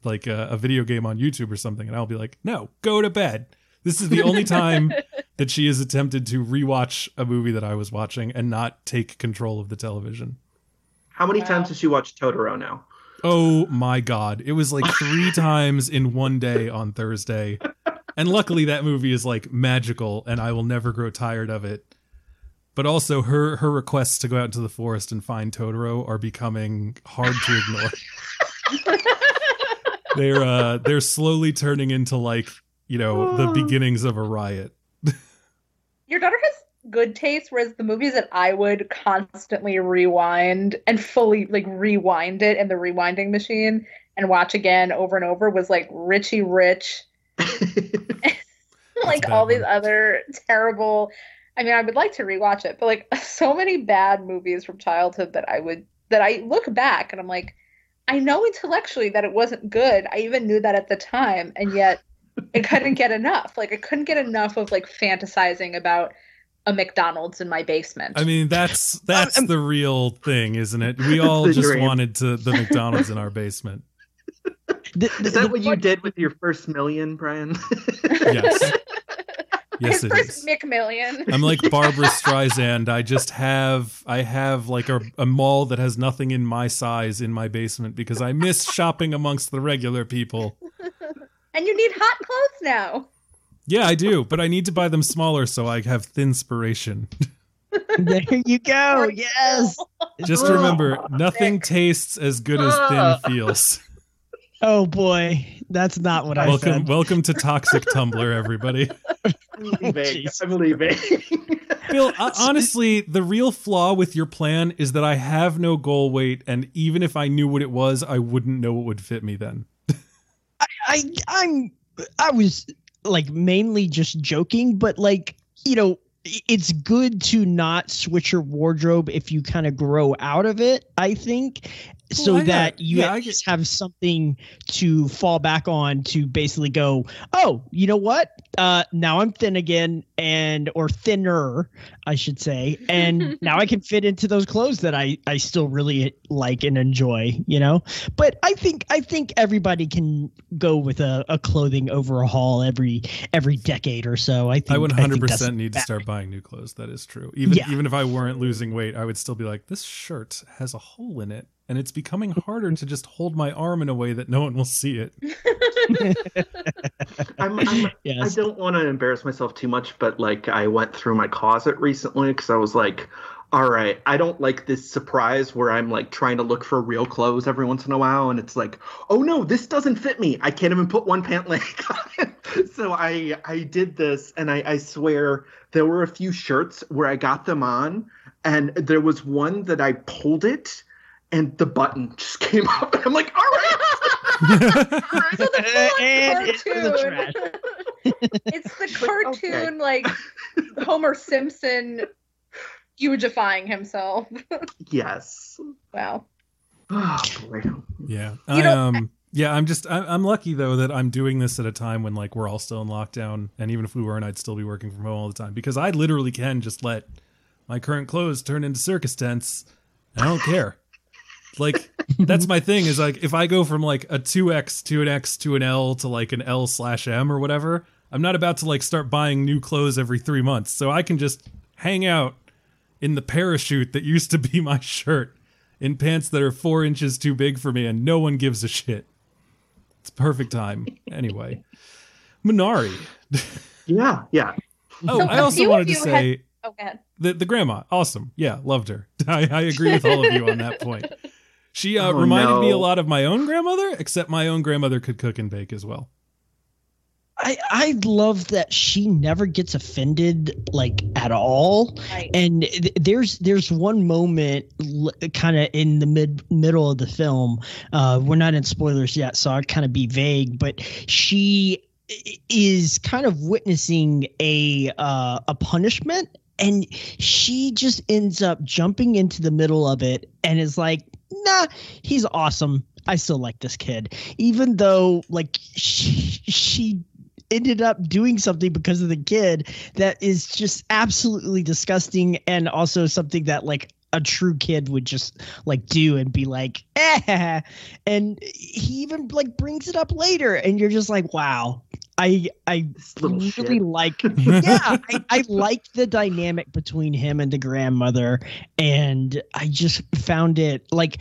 like a, a video game on YouTube or something?" And I'll be like, "No, go to bed." This is the only time that she has attempted to rewatch a movie that I was watching and not take control of the television. How many wow. times has she watched Totoro now? Oh my God! It was like three times in one day on Thursday. And luckily that movie is like magical and I will never grow tired of it. But also her, her requests to go out into the forest and find Totoro are becoming hard to ignore. They're, uh, they're slowly turning into like, you know, the beginnings of a riot. Your daughter has good taste, whereas the movies that I would constantly rewind and fully like rewind it in the rewinding machine and watch again over and over was like Richie Rich. Like all one. These other terrible, I mean, I would like to rewatch it, but like so many bad movies from childhood that I would, that I look back and I'm like, I know intellectually that it wasn't good. I even knew that at the time. And yet I couldn't get enough. Like I couldn't get enough of like fantasizing about a McDonald's in my basement. I mean, that's, that's um, the real thing, isn't it? We all just dream. wanted to the McDonald's in our basement. The, the, is that what you what, did with your first million, Brian? Yes. Yes, it first is. McMillion. I'm like Barbara Streisand. I just have, I have like a, a mall that has nothing in my size in my basement because I miss shopping amongst the regular people. And you need hot clothes now. Yeah, I do. But I need to buy them smaller so I have thin-spiration. There you go. Yes. Just remember, nothing tastes as good as thin feels. Oh boy, that's not what welcome, I said. Welcome to Toxic Tumblr, everybody. I'm leaving. I'm leaving. Bill, I, honestly, the real flaw with your plan is that I have no goal weight, and even if I knew what it was, I wouldn't know what would fit me then. I, I, I'm, I was like mainly just joking, but like, you know, it's good to not switch your wardrobe if you kind of grow out of it, I think, so well, that you yeah, just have something to fall back on to basically go, oh, you know what? Uh, now I'm thin again and or thinner, I should say. And now I can fit into those clothes that I, I still really like and enjoy, you know, but I think I think everybody can go with a, a clothing overhaul every every decade or so. I think I would one hundred percent need to start buying new clothes. That is true. Even yeah. even if I weren't losing weight, I would still be like, this shirt has a hole in it. And it's becoming harder to just hold my arm in a way that no one will see it. I'm, I'm, yes. I don't want to embarrass myself too much, but like I went through my closet recently because I was like, all right, I don't like this surprise where I'm like trying to look for real clothes every once in a while. And it's like, oh no, this doesn't fit me. I can't even put one pant leg on it. So I, I did this and I, I swear there were a few shirts where I got them on and there was one that I pulled it. And the button just came up. And I'm like, all right. So the and it's the trash. It's the cartoon, okay. Like Homer Simpson eugifying himself. Yes. Wow. Oh, boy. Yeah. I, um, yeah, I'm just, I, I'm lucky, though, that I'm doing this at a time when, like, we're all still in lockdown. And even if we weren't, I'd still be working from home all the time. Because I literally can just let my current clothes turn into circus tents. I don't care. Like, that's my thing is like, if I go from like a two X to an X to an L to like an L slash M or whatever, I'm not about to like start buying new clothes every three months. So I can just hang out in the parachute that used to be my shirt, in pants that are four inches too big for me, and no one gives a shit. It's perfect time. Anyway, Minari. Yeah, yeah. Oh, so I also wanted to say had... oh, go ahead. The, the grandma, awesome. Yeah, loved her. I, I agree with all of you on that point. She uh, oh, reminded no. me a lot of my own grandmother, except my own grandmother could cook and bake as well. I, I love that she never gets offended, like, at all. Right. And th- there's there's one moment l- kind of in the mid middle of the film. Uh, we're not in spoilers yet, so I'll kind of be vague. But she is kind of witnessing a uh, a punishment, and she just ends up jumping into the middle of it and is like, nah, he's awesome. I still like this kid. Even though, like, she... she ended up doing something because of the kid that is just absolutely disgusting, and also something that, like, a true kid would just, like, do and be like, eh. And he even, like, brings it up later, and you're just like, wow, I I really shit. like yeah I, I like the dynamic between him and the grandmother, and I just found it, like,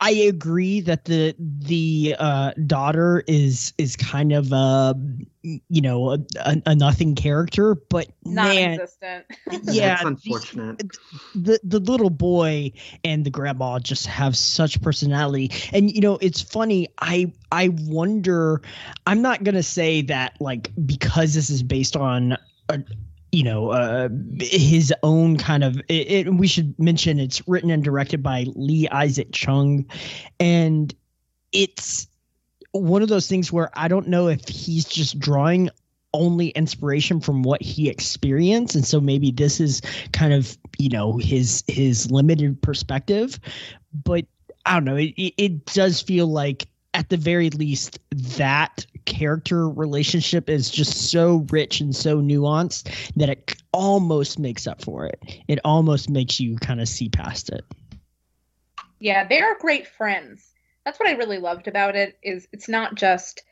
I agree that the the uh, daughter is is kind of a you know a, a, a nothing character, but non-existent. Man, yeah, that's unfortunate. The, the the little boy and the grandma just have such personality, and you know it's funny. I I wonder. I'm not gonna say that, like, because this is based on a, you know, uh, his own kind of it, it. We should mention it's written and directed by Lee Isaac Chung. And it's one of those things where I don't know if he's just drawing only inspiration from what he experienced. And so maybe this is kind of, you know, his, his limited perspective, but I don't know. It, it does feel like, at the very least, that character relationship is just so rich and so nuanced that it almost makes up for it. It almost makes you kind of see past it. Yeah, they are great friends. That's what I really loved about it, is it's not just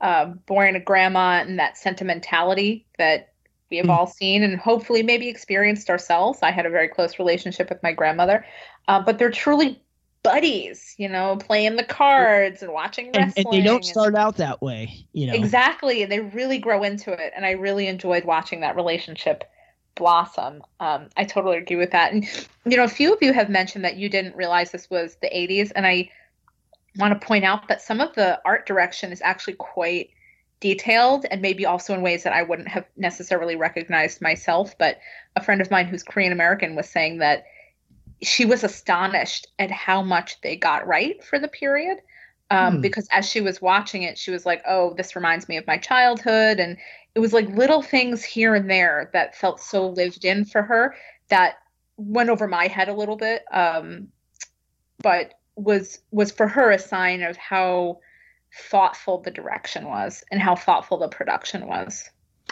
uh, born a grandma and that sentimentality that we have mm-hmm. all seen and hopefully maybe experienced ourselves. I had a very close relationship with my grandmother, uh, but they're truly buddies, you know, playing the cards and watching wrestling. And, and they don't start out that way, you know. Exactly. And they really grow into it. And I really enjoyed watching that relationship blossom. Um, I totally agree with that. And, you know, a few of you have mentioned that you didn't realize this was the eighties. And I want to point out that some of the art direction is actually quite detailed, and maybe also in ways that I wouldn't have necessarily recognized myself. But a friend of mine who's Korean American was saying that she was astonished at how much they got right for the period. Um, mm. Because as she was watching it, she was like, oh, this reminds me of my childhood. And it was like little things here and there that felt so lived in for her that went over my head a little bit. Um, but was, was for her a sign of how thoughtful the direction was and how thoughtful the production was.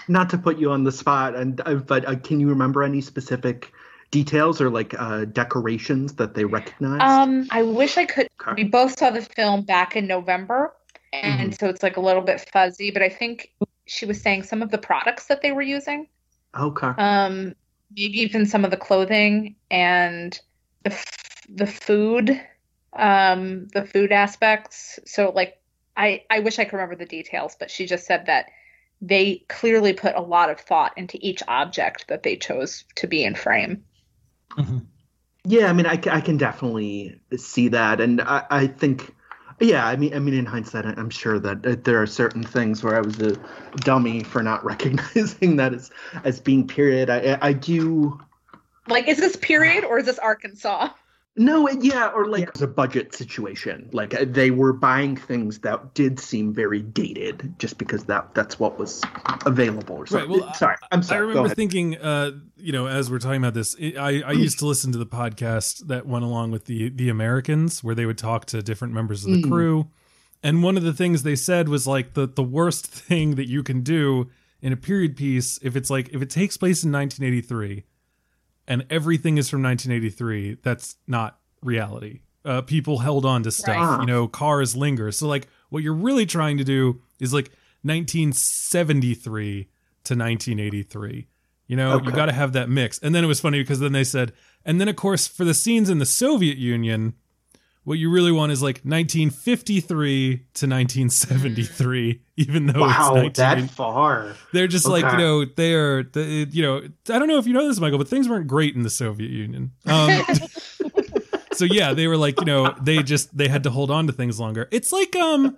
Not to put you on the spot, and but uh, can you remember any specific details or like uh, decorations that they recognize? Um, I wish I could. Okay. We both saw the film back in November, and mm-hmm. so it's like a little bit fuzzy. But I think she was saying some of the products that they were using. Okay. Um, maybe even some of the clothing and the f- the food, um, the food aspects. So like, I I wish I could remember the details, but she just said that they clearly put a lot of thought into each object that they chose to be in frame. Mm-hmm. Yeah, I mean, I, I can definitely see that, and I, I think, yeah, I mean, I mean, in hindsight, I'm sure that there are certain things where I was a dummy for not recognizing that as as being period. I, I do. Like, is this period or is this Arkansas? No, yeah, or like yeah. It was a budget situation. Like they were buying things that did seem very dated, just because that that's what was available. Or something. Right. Well, sorry, I'm sorry. I remember thinking, uh, you know, as we're talking about this, it, I I used to listen to the podcast that went along with the the Americans, where they would talk to different members of the mm. crew, and one of the things they said was like the the worst thing that you can do in a period piece if it's like if it takes place in nineteen eighty-three. And everything is from nineteen eighty-three. That's not reality. Uh, people held on to stuff, right. You know, cars linger. So like what you're really trying to do is like nineteen seventy-three to nineteen eighty-three. You know, okay. You got to have that mix. And then it was funny because then they said, and then, of course, for the scenes in the Soviet Union, what you really want is like nineteen fifty-three to nineteen seventy-three, even though wow, it's nineteen... that far. They're just okay. like, you know, they are, they, you know, I don't know if you know this, Michael, but things weren't great in the Soviet Union. Um, so, yeah, they were like, you know, they just they had to hold on to things longer. It's like um.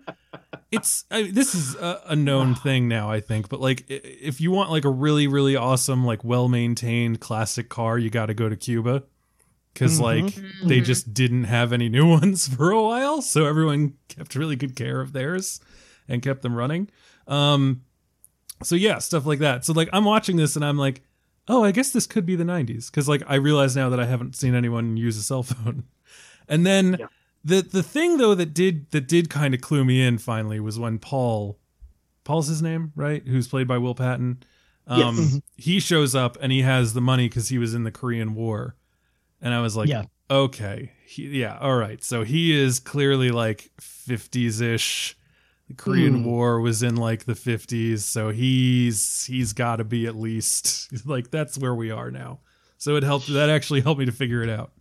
It's I mean, this is a, a known thing now, I think. But like, if you want like a really, really awesome, like well-maintained classic car, you got to go to Cuba because mm-hmm. like mm-hmm. they just didn't have any new ones for a while. So everyone kept really good care of theirs and kept them running. Um, so, yeah, stuff like that. So like I'm watching this and I'm like, oh, I guess this could be the nineties because like I realize now that I haven't seen anyone use a cell phone. And then. Yeah. The the thing though that did that did kind of clue me in finally was when Paul, Paul's his name, right? Who's played by Will Patton. Um, yes. He shows up and he has the money because he was in the Korean War, and I was like, yeah. okay, he, yeah, all right. So he is clearly like fifties ish. The Korean mm. War was in like the fifties, so he's he's got to be at least like that's where we are now. So it helped. That actually helped me to figure it out.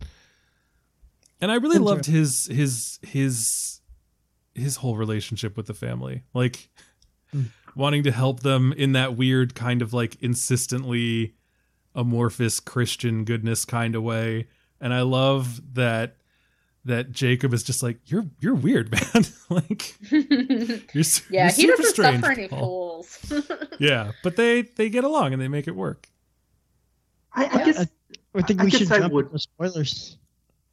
And I really loved his his his his whole relationship with the family, like mm. wanting to help them in that weird kind of like insistently amorphous Christian goodness kind of way. And I love that that Jacob is just like, you're you're weird, man. like, you're, yeah, you're he doesn't strange, suffer any fools. yeah, but they they get along and they make it work. I, I yeah. guess I, I think we I should jump into spoilers.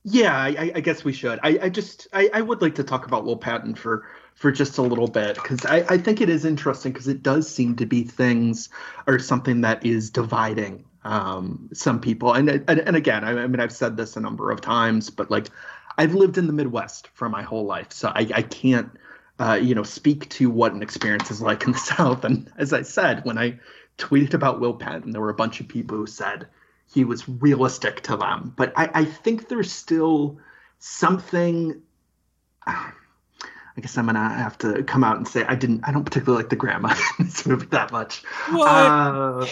Yeah, I, I guess we should. I, I just I, I would like to talk about Will Patton for, for just a little bit because I, I think it is interesting because it does seem to be things or something that is dividing um, some people. And and, and again, I, I mean, I've said this a number of times, but like I've lived in the Midwest for my whole life, so I, I can't uh, you know speak to what an experience is like in the South. And as I said, when I tweeted about Will Patton, there were a bunch of people who said he was realistic to them. But I, I think there's still something, I guess I'm going to have to come out and say, I didn't, I don't particularly like the grandma in this movie that much. What? Uh,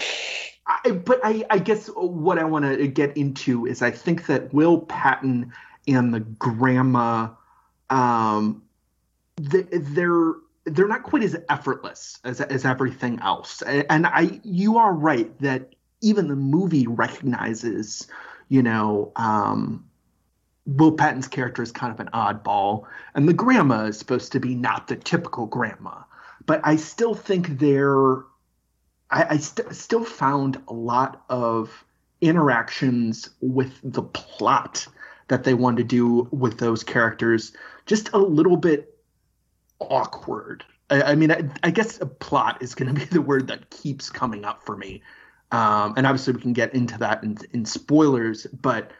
I, but I, I guess what I want to get into is I think that Will Patton and the grandma, um, they, they're, they're not quite as effortless as, as everything else. And I, you are right that, even the movie recognizes, you know, um, Will Patton's character is kind of an oddball. And the grandma is supposed to be not the typical grandma. But I still think there, I, I st- still found a lot of interactions with the plot that they wanted to do with those characters just a little bit awkward. I, I mean, I, I guess a plot is going to be the word that keeps coming up for me. Um, and obviously we can get into that in, in spoilers, but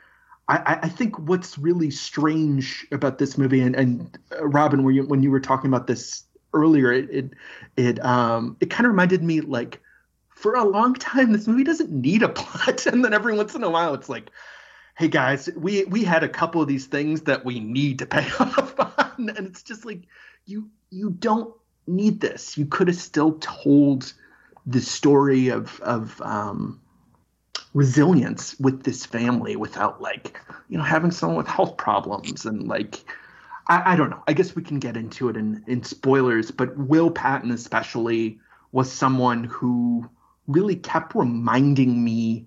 I, I think what's really strange about this movie, and, and uh, Robin, were you, when you were talking about this earlier, it it it, um, it kind of reminded me, like, for a long time, this movie doesn't need a plot. And then every once in a while, it's like, hey, guys, we, we had a couple of these things that we need to pay off on. And it's just like, you you don't need this. You could have still told the story of of um, resilience with this family without, like, you know, having someone with health problems and, like, I, I don't know. I guess we can get into it in, in spoilers, but Will Patton especially was someone who really kept reminding me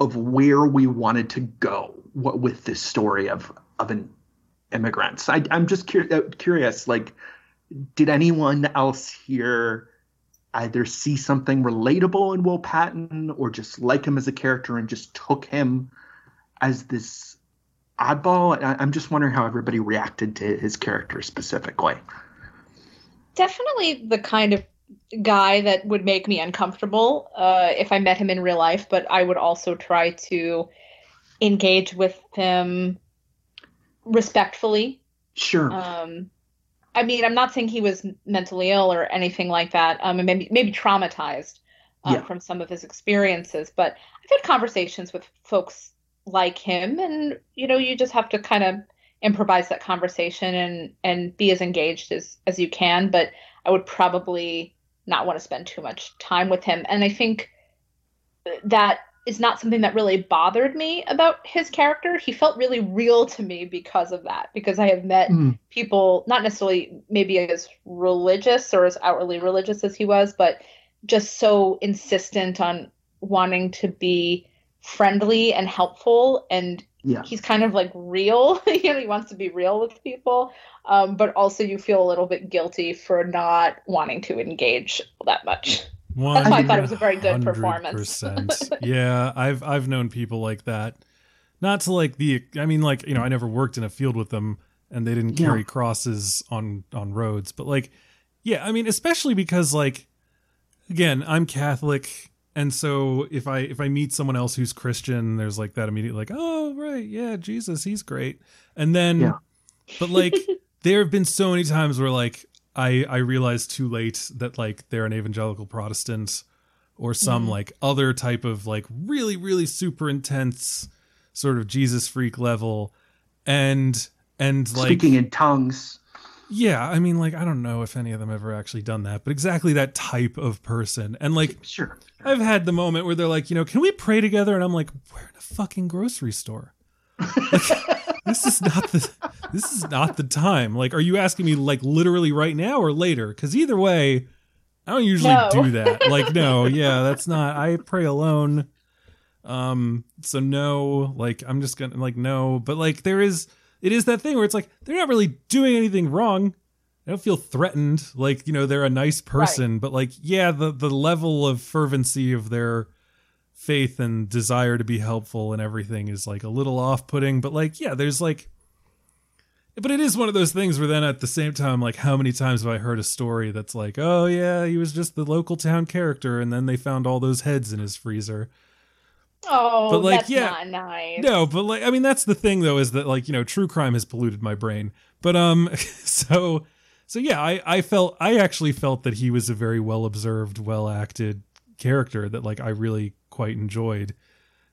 of where we wanted to go what, with this story of of an immigrant. So I, I'm just cur- curious, like, did anyone else here either see something relatable in Will Patton or just like him as a character and just took him as this oddball? I'm just wondering how everybody reacted to his character specifically. Definitely the kind of guy that would make me uncomfortable uh, if I met him in real life, but I would also try to engage with him respectfully. Sure. Um, I mean, I'm not saying he was mentally ill or anything like that. Um, and maybe maybe traumatized um, yeah. from some of his experiences. But I've had conversations with folks like him, and you know, you just have to kind of improvise that conversation and and be as engaged as as you can. But I would probably not want to spend too much time with him. And I think that is not something that really bothered me about his character. He felt really real to me because of that, because I have met mm. people, not necessarily maybe as religious or as outwardly religious as he was, but just so insistent on wanting to be friendly and helpful. And yeah. he's kind of like real, you know, he wants to be real with people. Um, but also you feel a little bit guilty for not wanting to engage that much. one hundred percent That's why I thought it was a very good performance. Yeah, I've I've known people like that. Not to like the, I mean, like, you know, I never worked in a field with them and they didn't carry yeah. crosses on, on roads. But like, yeah, I mean, especially because like, again, I'm Catholic. And so if I if I meet someone else who's Christian, there's like that immediate like, oh, right. Yeah, Jesus, he's great. And then, yeah. but like, there have been so many times where like, I, I realized too late that like they're an evangelical Protestant or some mm-hmm. like other type of like really, really super intense sort of Jesus freak level. And, and like speaking in tongues. Yeah. I mean, like, I don't know if any of them ever actually done that, but exactly that type of person. And like, sure, I've had the moment where they're like, you know, can we pray together? And I'm like, we're in a fucking grocery store. Like, This is not the this is not the time. Like, are you asking me like literally right now or later? Because either way, I don't usually no. do that. Like, no, yeah, that's not. I pray alone. Um, so no, like I'm just gonna like no, but like there is it is that thing where it's like they're not really doing anything wrong. I don't feel threatened. Like, you know, they're a nice person, right. but like yeah, the the level of fervency of their faith and desire to be helpful and everything is like a little off-putting, but like, yeah, there's like, but it is one of those things where then at the same time, like how many times have I heard a story that's like, oh yeah, he was just the local town character. And then they found all those heads in his freezer. Oh, but like, that's yeah, not nice. No, but like, I mean, that's the thing though, is that like, you know, true crime has polluted my brain, but, um, so, so yeah, I, I felt, I actually felt that he was a very well observed, well acted character that like, I really quite enjoyed.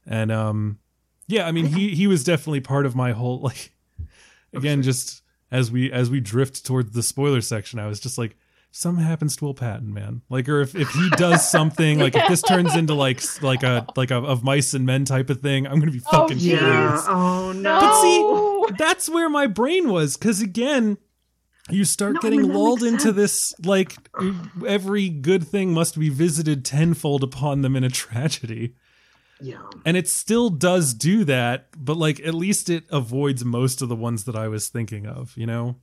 And um yeah, I mean he he was definitely part of my whole like again sure. just as we as we drift toward the spoiler section, I was just like, something happens to Will Patton, man. Like, or if, if he does something like if this turns into like like a like a of mice and men type of thing, I'm gonna be fucking oh, yeah. oh no. But see, that's where my brain was, because again you start no, getting I mean, lulled into sense. This, like, every good thing must be visited tenfold upon them in a tragedy. Yeah. And it still does do that, but, like, at least it avoids most of the ones that I was thinking of, you know?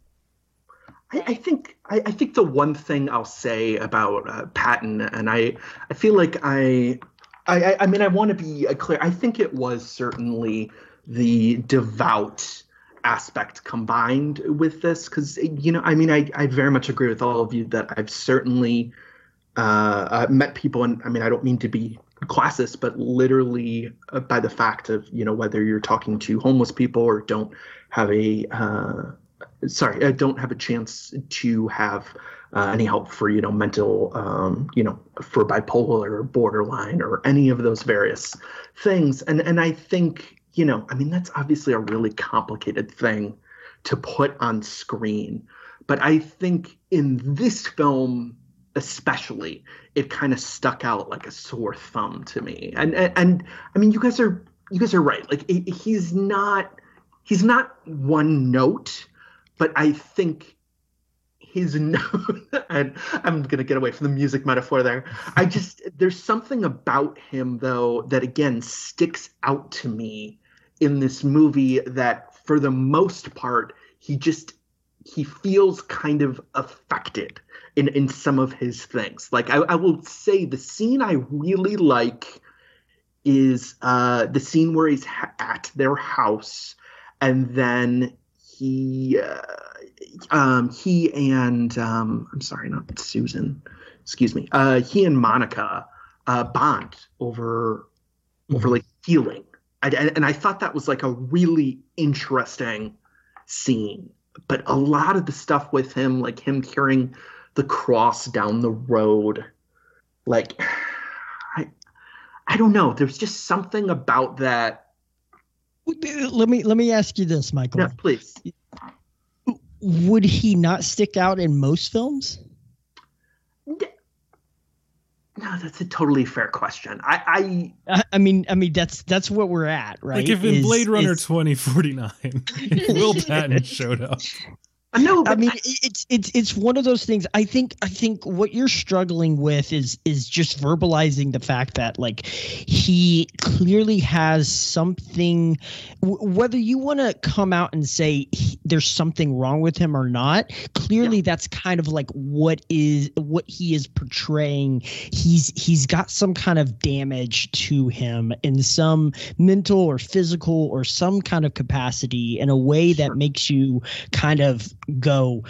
I, I think I, I think the one thing I'll say about uh, Patton, and I, I feel like I, I, I mean, I want to be clear. I think it was certainly the devout aspect combined with this, because you know I mean I, I very much agree with all of you that I've certainly uh, uh met people, and I mean I don't mean to be classist, but literally uh, by the fact of, you know, whether you're talking to homeless people or don't have a uh sorry I don't have a chance to have uh, any help for, you know, mental um you know for bipolar or borderline or any of those various things, and and I think you know, I mean, that's obviously a really complicated thing to put on screen. But I think in this film, especially, it kind of stuck out like a sore thumb to me. And, and, and I mean, you guys are you guys are right. Like, it, he's not he's not one note, but I think his note, and I'm going to get away from the music metaphor there. I just, there's something about him, though, that, again, sticks out to me in this movie, that for the most part, he just, he feels kind of affected in, in some of his things. Like, I, I will say the scene I really like is uh, the scene where he's ha- at their house, and then he, uh, um, he and, um, I'm sorry, not Susan, excuse me, uh, he and Monica uh, bond over, mm-hmm. over like healing. I, and I thought that was like a really interesting scene, but a lot of the stuff with him, like him carrying the cross down the road, like, I, I don't know. There's just something about that. Let me, let me ask you this, Michael. Yeah, please. Would he not stick out in most films? No, that's a totally fair question. I, I, I mean, I mean, that's that's what we're at, right? Like if in is, Blade Runner twenty forty-nine, Will Patton showed up. No, I mean, I, it's it's it's one of those things. I think I think what you're struggling with is is just verbalizing the fact that like he clearly has something. W- whether you want to come out and say he, there's something wrong with him or not, clearly yeah. that's kind of like what is what he is portraying. He's he's got some kind of damage to him in some mental or physical or some kind of capacity in a way sure. that makes you kind of go,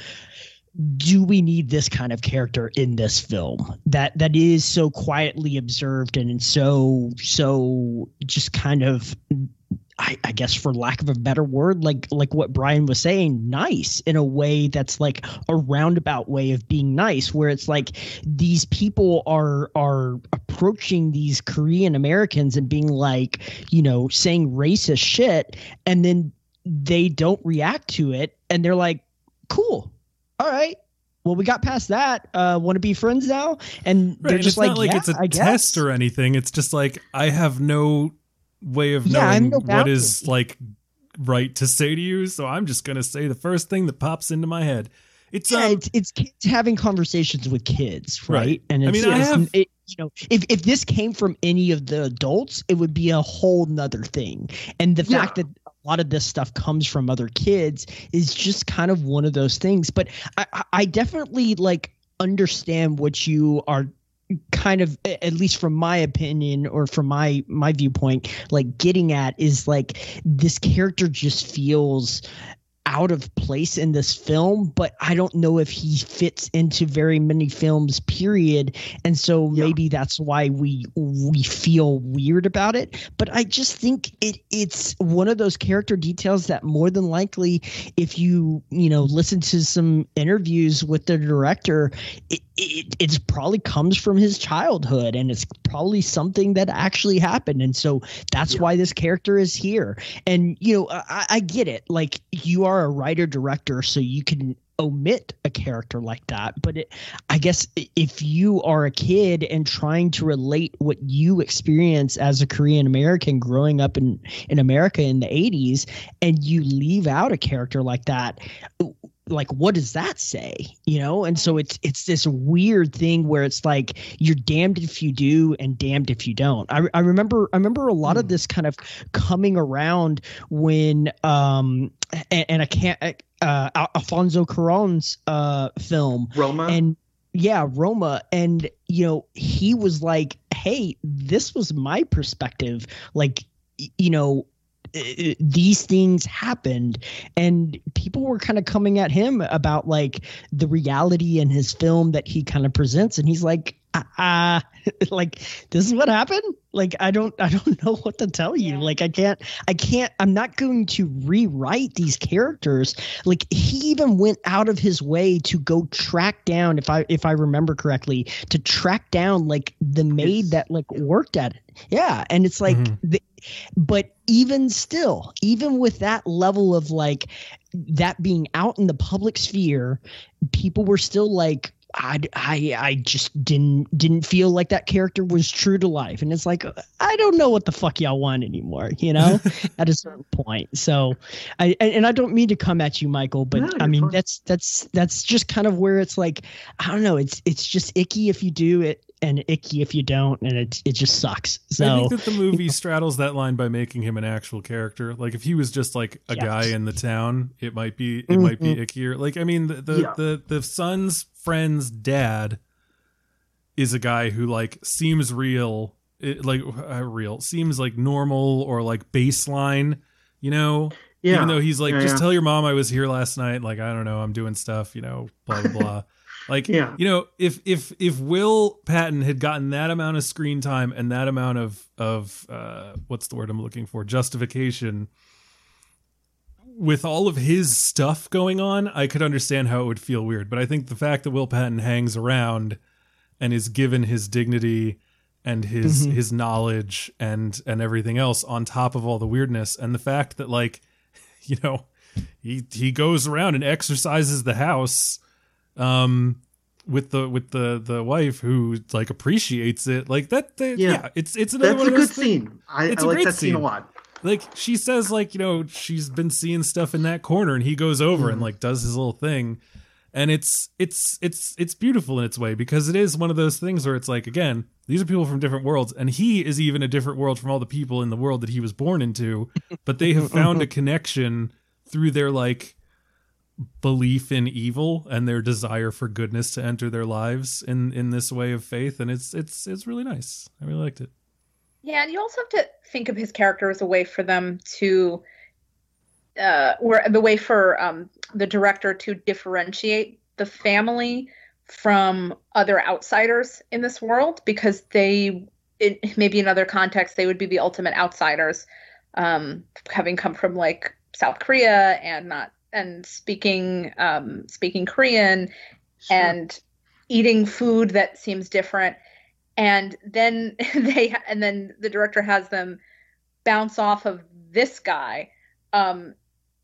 do we need this kind of character in this film that that is so quietly observed and so so just kind of, I, I guess for lack of a better word, like like what Brian was saying, nice in a way that's like a roundabout way of being nice, where it's like these people are are approaching these Korean Americans and being like, you know, saying racist shit, and then they don't react to it. And they're like, cool. All right. Well, we got past that. Uh, want to be friends now? And right, they're just and it's like, not like yeah, it's a I test guess. Or anything. It's just like, I have no way of yeah, knowing no what is like right to say to you. So I'm just going to say the first thing that pops into my head. It's, yeah, um, it's, it's kids having conversations with kids. Right. right. And it's, I mean, it's, I have, it, you know, if, if this came from any of the adults, it would be a whole nother thing. And the yeah. fact that, a lot of this stuff comes from other kids is just kind of one of those things. But I, I definitely like understand what you are kind of, at least from my opinion or from my, my viewpoint, like getting at is like this character just feels out of place in this film, but I don't know if he fits into very many films, period. And so yeah. maybe that's why we we feel weird about it. But I just think it it's one of those character details that more than likely, if you, you know, listen to some interviews with the director, it, it it's probably comes from his childhood, and it's probably something that actually happened. And so that's yeah. why this character is here. And, you know, I, I get it. Like, you are a writer director, so you can omit a character like that, but it, I guess if you are a kid and trying to relate what you experience as a Korean American growing up in in America in the eighties, and you leave out a character like that, like what does that say, you know? And so it's it's this weird thing where it's like you're damned if you do and damned if you don't. I, I remember I remember a lot mm. of this kind of coming around when um and, and I can't uh Alfonso Cuarón's uh film Roma and yeah Roma and you know he was like, hey, this was my perspective, like you know these things happened, and people were kind of coming at him about like the reality in his film that he kind of presents. And he's like, ah, uh, like this is what happened. Like, I don't, I don't know what to tell you. Yeah. Like, I can't, I can't, I'm not going to rewrite these characters. Like he even went out of his way to go track down, if I, if I remember correctly, to track down like the maid that like worked at it. Yeah. And it's like, mm-hmm. the, but even still, even with that level of like that being out in the public sphere, people were still like, I, I, I just didn't didn't feel like that character was true to life. And it's like, I don't know what the fuck y'all want anymore, you know, at a certain point. So I, and I don't mean to come at you, Michael, but no, I mean, fine. that's, that's, that's just kind of where it's like, I don't know. It's, it's just icky if you do it and icky if you don't. And it, it just sucks. So I think that the movie you know. straddles that line by making him an actual character. Like if he was just like a yes. guy in the town, it might be, it mm-hmm. might be ickier. Like, I mean, the, the, yeah. the, the son's friend's dad is a guy who like seems real, it, like uh, real seems like normal or like baseline, you know, yeah. even though he's like, yeah, just yeah. tell your mom I was here last night. Like, I don't know, I'm doing stuff, you know, blah, blah, blah. Like, yeah. you know, if, if, if Will Patton had gotten that amount of screen time and that amount of, of uh, what's the word I'm looking for? Justification with all of his stuff going on, I could understand how it would feel weird. But I think the fact that Will Patton hangs around and is given his dignity and his mm-hmm. his knowledge and and everything else on top of all the weirdness, and the fact that like, you know, he he goes around and exercises the house um with the with the the wife who like appreciates it, like that. They, yeah. yeah, it's it's another that's one a good thing. scene. I, it's I a like great that scene a lot. Like she says, like, you know, she's been seeing stuff in that corner, and he goes over mm. and like does his little thing, and it's it's it's it's beautiful in its way, because it is one of those things where it's like, again, these are people from different worlds, and he is even a different world from all the people in the world that he was born into, but they have found a connection through their like belief in evil and their desire for goodness to enter their lives in in this way of faith, and it's it's it's really nice. I really liked it. Yeah, and you also have to think of his character as a way for them to, uh, or the way for um, the director to differentiate the family from other outsiders in this world, because they, it, maybe in other contexts, they would be the ultimate outsiders, um, having come from like South Korea and not and speaking um, speaking Korean sure. and eating food that seems different. And then they, and then the director has them bounce off of this guy. Um,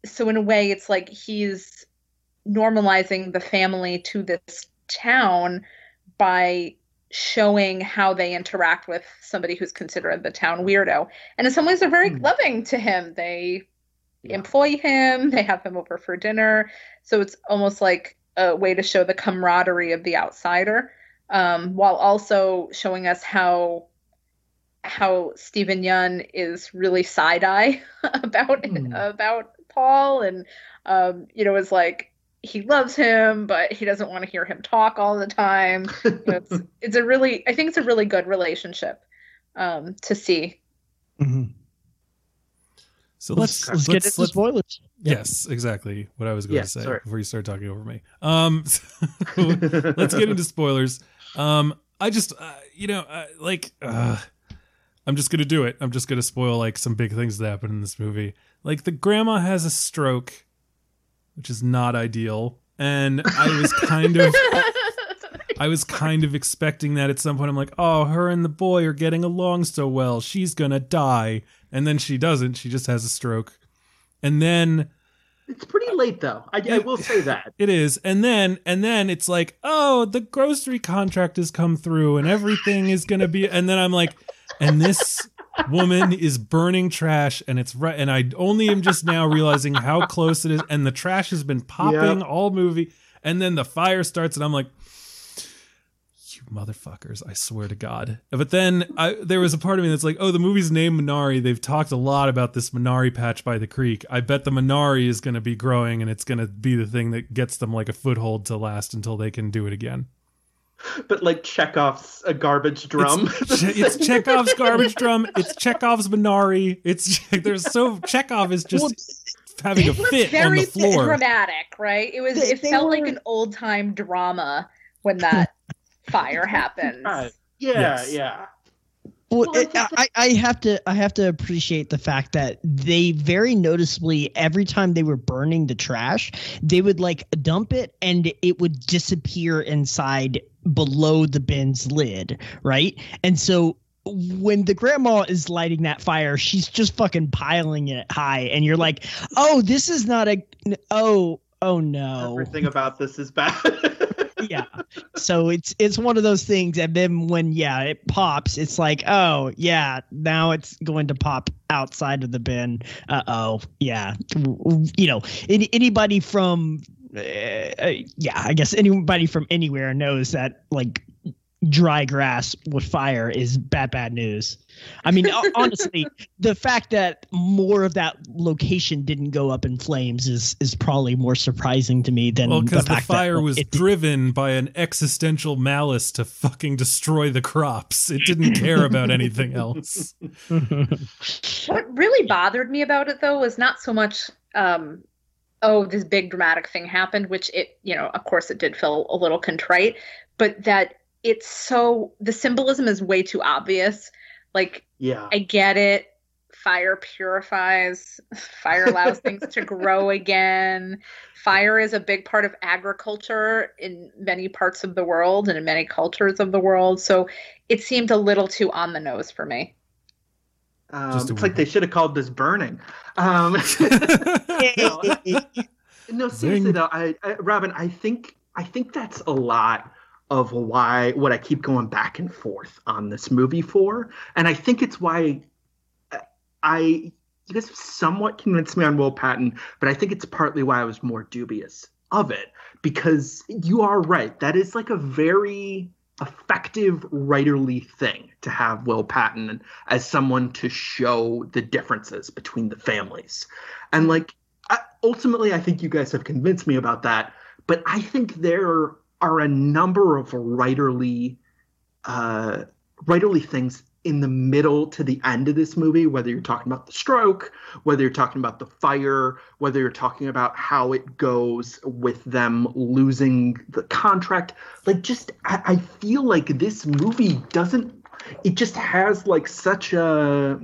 so in a way, it's like he's normalizing the family to this town by showing how they interact with somebody who's considered the town weirdo. And in some ways, they're very mm. loving to him. They yeah. employ him. They have him over for dinner. So it's almost like a way to show the camaraderie of the outsider. Um, while also showing us how how Stephen Yun is really side-eye about mm. about Paul, and um, you know, is like he loves him, but he doesn't want to hear him talk all the time. You know, it's, it's a really, I think it's a really good relationship um, to see. Mm-hmm. So let's, let's, let's get into let's, spoilers. Yes, exactly what I was going yeah, to say sorry. before you start talking over me. Um, so let's get into spoilers. Um, I just, uh, you know, uh, like, uh, I'm just going to do it. I'm just going to spoil like some big things that happen in this movie. Like the grandma has a stroke, which is not ideal. And I was kind of, I was kind of expecting that at some point. I'm like, oh, her and the boy are getting along so well. She's going to die. And then she doesn't. She just has a stroke. And then it's pretty late, though. I, it, I will say that it is. And then and then it's like, oh, the grocery contract has come through and everything is going to be. And then I'm like, and this woman is burning trash, and it's right. And I only am just now realizing how close it is. And the trash has been popping yep. all movie. And then the fire starts, and I'm like, motherfuckers, I swear to God. But then I, there was a part of me that's like, oh, the movie's named Minari. They've talked a lot about this Minari patch by the creek. I bet the Minari is going to be growing, and it's going to be the thing that gets them like a foothold to last until they can do it again. But like Chekhov's a garbage drum. It's, it's Chekhov's garbage drum. It's Chekhov's Minari. It's there's so Chekhov is just well, having a fit on the floor. Very dramatic, right? It was. They, it they felt were... like an old time drama when that. Fire happens. Uh, yeah, yes. yeah. Well, it, I, I have to, I have to appreciate the fact that they very noticeably, every time they were burning the trash, they would like dump it and it would disappear inside below the bin's lid, right? And so when the grandma is lighting that fire, she's just fucking piling it high, and you're like, oh, this is not a, oh, oh no, everything about this is bad. Yeah, so it's it's one of those things, and then when yeah it pops, it's like, oh yeah, now it's going to pop outside of the bin. Uh oh, yeah, you know, any, anybody from uh, yeah, I guess anybody from anywhere knows that like dry grass with fire is bad, bad news. I mean, honestly, the fact that more of that location didn't go up in flames is is probably more surprising to me than well, the fact the fire that, like, was driven by an existential malice to fucking destroy the crops. It didn't care about anything else. What really bothered me about it, though, was not so much, um, oh, this big dramatic thing happened, which it, you know, of course it did feel a little contrite, but that it's so, the symbolism is way too obvious. Like, yeah, I get it. Fire purifies. Fire allows things to grow again. Fire is a big part of agriculture in many parts of the world and in many cultures of the world. So it seemed a little too on the nose for me. Um, Just it's like they should have called this burning. Um, no, no, seriously, though, I, I, Robin, I think I think that's a lot of why what I keep going back and forth on this movie for. And I think it's why I you guys somewhat convinced me on Will Patton, but I think it's partly why I was more dubious of it, because you are right. That is like a very effective writerly thing to have Will Patton as someone to show the differences between the families. And like, ultimately, I think you guys have convinced me about that, but I think there are a number of writerly, uh, writerly things in the middle to the end of this movie, whether you're talking about the stroke, whether you're talking about the fire, whether you're talking about how it goes with them losing the contract. Like, just, I, I feel like this movie doesn't, it just has like such a,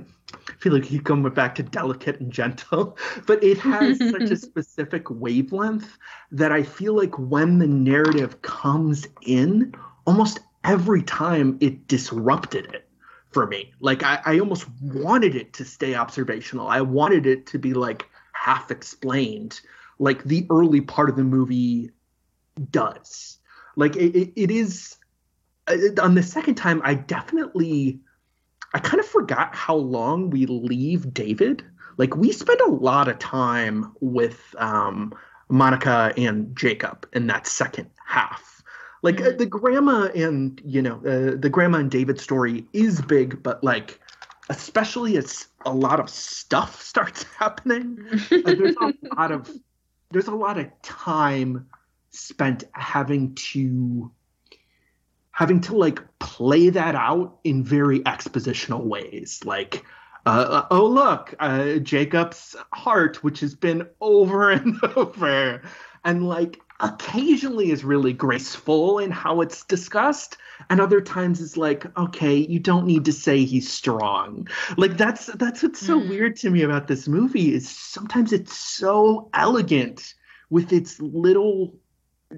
I feel like you come back to delicate and gentle, but it has such a specific wavelength that I feel like when the narrative comes in, almost every time it disrupted it. For me, like I, I almost wanted it to stay observational. I wanted it to be like half explained, like the early part of the movie does. Like it, it is it, on the second time, I definitely, I kind of forgot how long we leave David. Like we spend a lot of time with um, Monica and Jacob in that second half. Like uh, the grandma and, you know, uh, the grandma and David story is big, but like, especially as a lot of stuff starts happening, uh, there's a lot of, there's a lot of time spent having to, having to like play that out in very expositional ways. Like, Uh, oh, look, uh, Jacob's heart, which has been over and over, and like occasionally is really graceful in how it's discussed. And other times is like, OK, you don't need to say he's strong. Like that's that's what's so mm. weird to me about this movie is sometimes it's so elegant with its little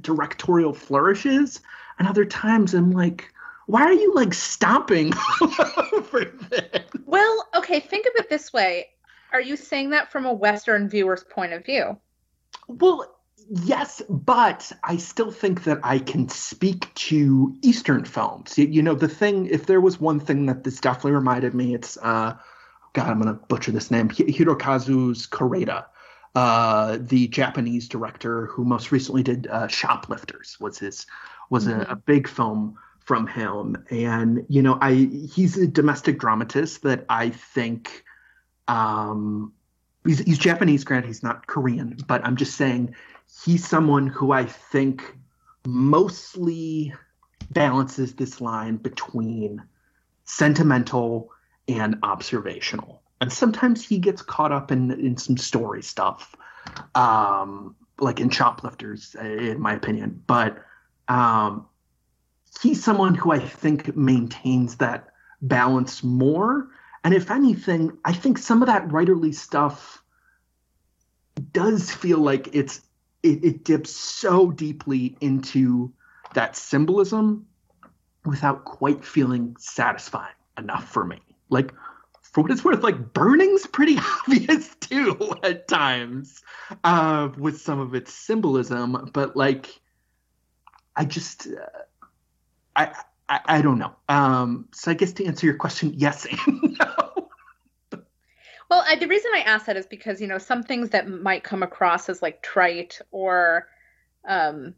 directorial flourishes. And other times I'm like, why are you like stomping over this? Well, okay, think of it this way. Are you saying that from a Western viewer's point of view? Well, yes, but I still think that I can speak to Eastern films. You, you know, the thing, if there was one thing that this definitely reminded me, it's, uh, God, I'm going to butcher this name, Hirokazu Kureda. Uh, the Japanese director who most recently did uh, Shoplifters was his, was mm-hmm. a, a big film from him. And, you know, I he's a domestic dramatist that I think um, he's, he's Japanese, granted, he's not Korean, but I'm just saying he's someone who I think mostly balances this line between sentimental and observational. And sometimes he gets caught up in, in some story stuff, um, like in Shoplifters, in my opinion. But um he's someone who I think maintains that balance more. And if anything, I think some of that writerly stuff does feel like it's it, it dips so deeply into that symbolism without quite feeling satisfying enough for me. Like, for what it's worth, like burning's pretty obvious too at times uh, with some of its symbolism. But like, I just... Uh, I, I I don't know. Um, so I guess to answer your question, yes and no. Well, I, the reason I asked that is because, you know, some things that might come across as like trite or um,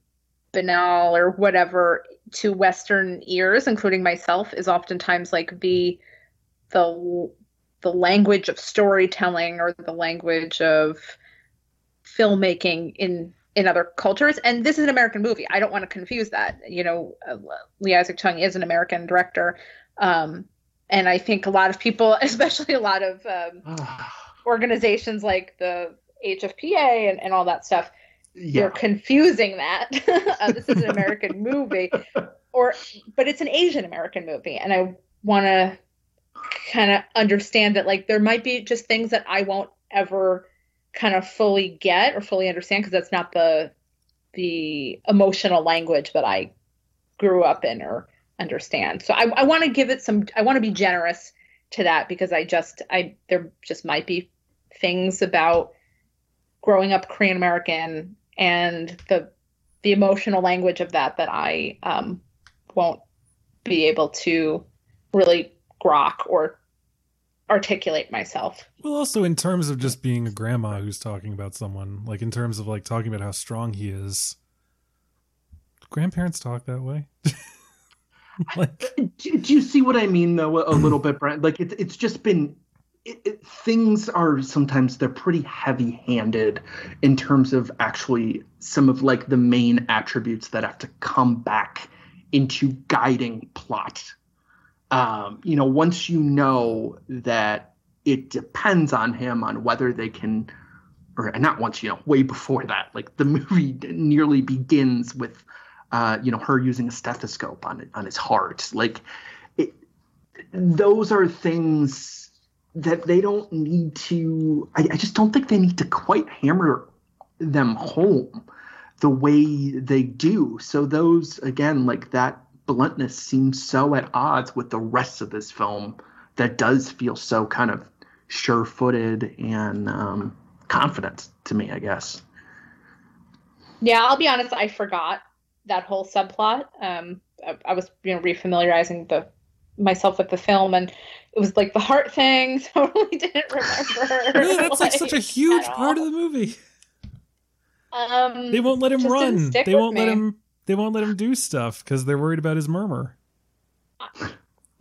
banal or whatever to Western ears, including myself, is oftentimes like the the the language of storytelling or the language of filmmaking in in other cultures. And this is an American movie. I don't want to confuse that. You know, Lee Isaac Chung is an American director. Um, and I think a lot of people, especially a lot of um, organizations like the H F P A and, and all that stuff, yeah. You're confusing that. uh, this is an American movie. or, But it's an Asian American movie. And I want to kind of understand that, like, there might be just things that I won't ever kind of fully get or fully understand because that's not the the emotional language that I grew up in or understand. So I, I want to give it some, I want to be generous to that because I just, I there just might be things about growing up Korean American and the the emotional language of that that I um, won't be able to really grok or articulate myself. Well, also in terms of just being a grandma who's talking about someone, like in terms of like talking about how strong he is. Grandparents talk that way. Like, do, do you see what I mean though a little bit, Brent? Like it, it's just been it, it, things are sometimes they're pretty heavy-handed in terms of actually some of like the main attributes that have to come back into guiding plot. Um, you know, once you know that it depends on him on whether they can, or not once, you know, way before that, like the movie nearly begins with, uh, you know, her using a stethoscope on on his heart. Like it, those are things that they don't need to, I, I just don't think they need to quite hammer them home the way they do. So those, again, like that bluntness seems so at odds with the rest of this film that does feel so kind of sure-footed and um, confident to me, I guess. Yeah, I'll be honest. I forgot that whole subplot. Um, I, I was, you know, refamiliarizing the myself with the film, and it was like the heart thing. So I really didn't remember. Really, that's like, like such a huge part of the movie. Um, they won't let him run. They won't let me. him. They won't let him do stuff because they're worried about his murmur.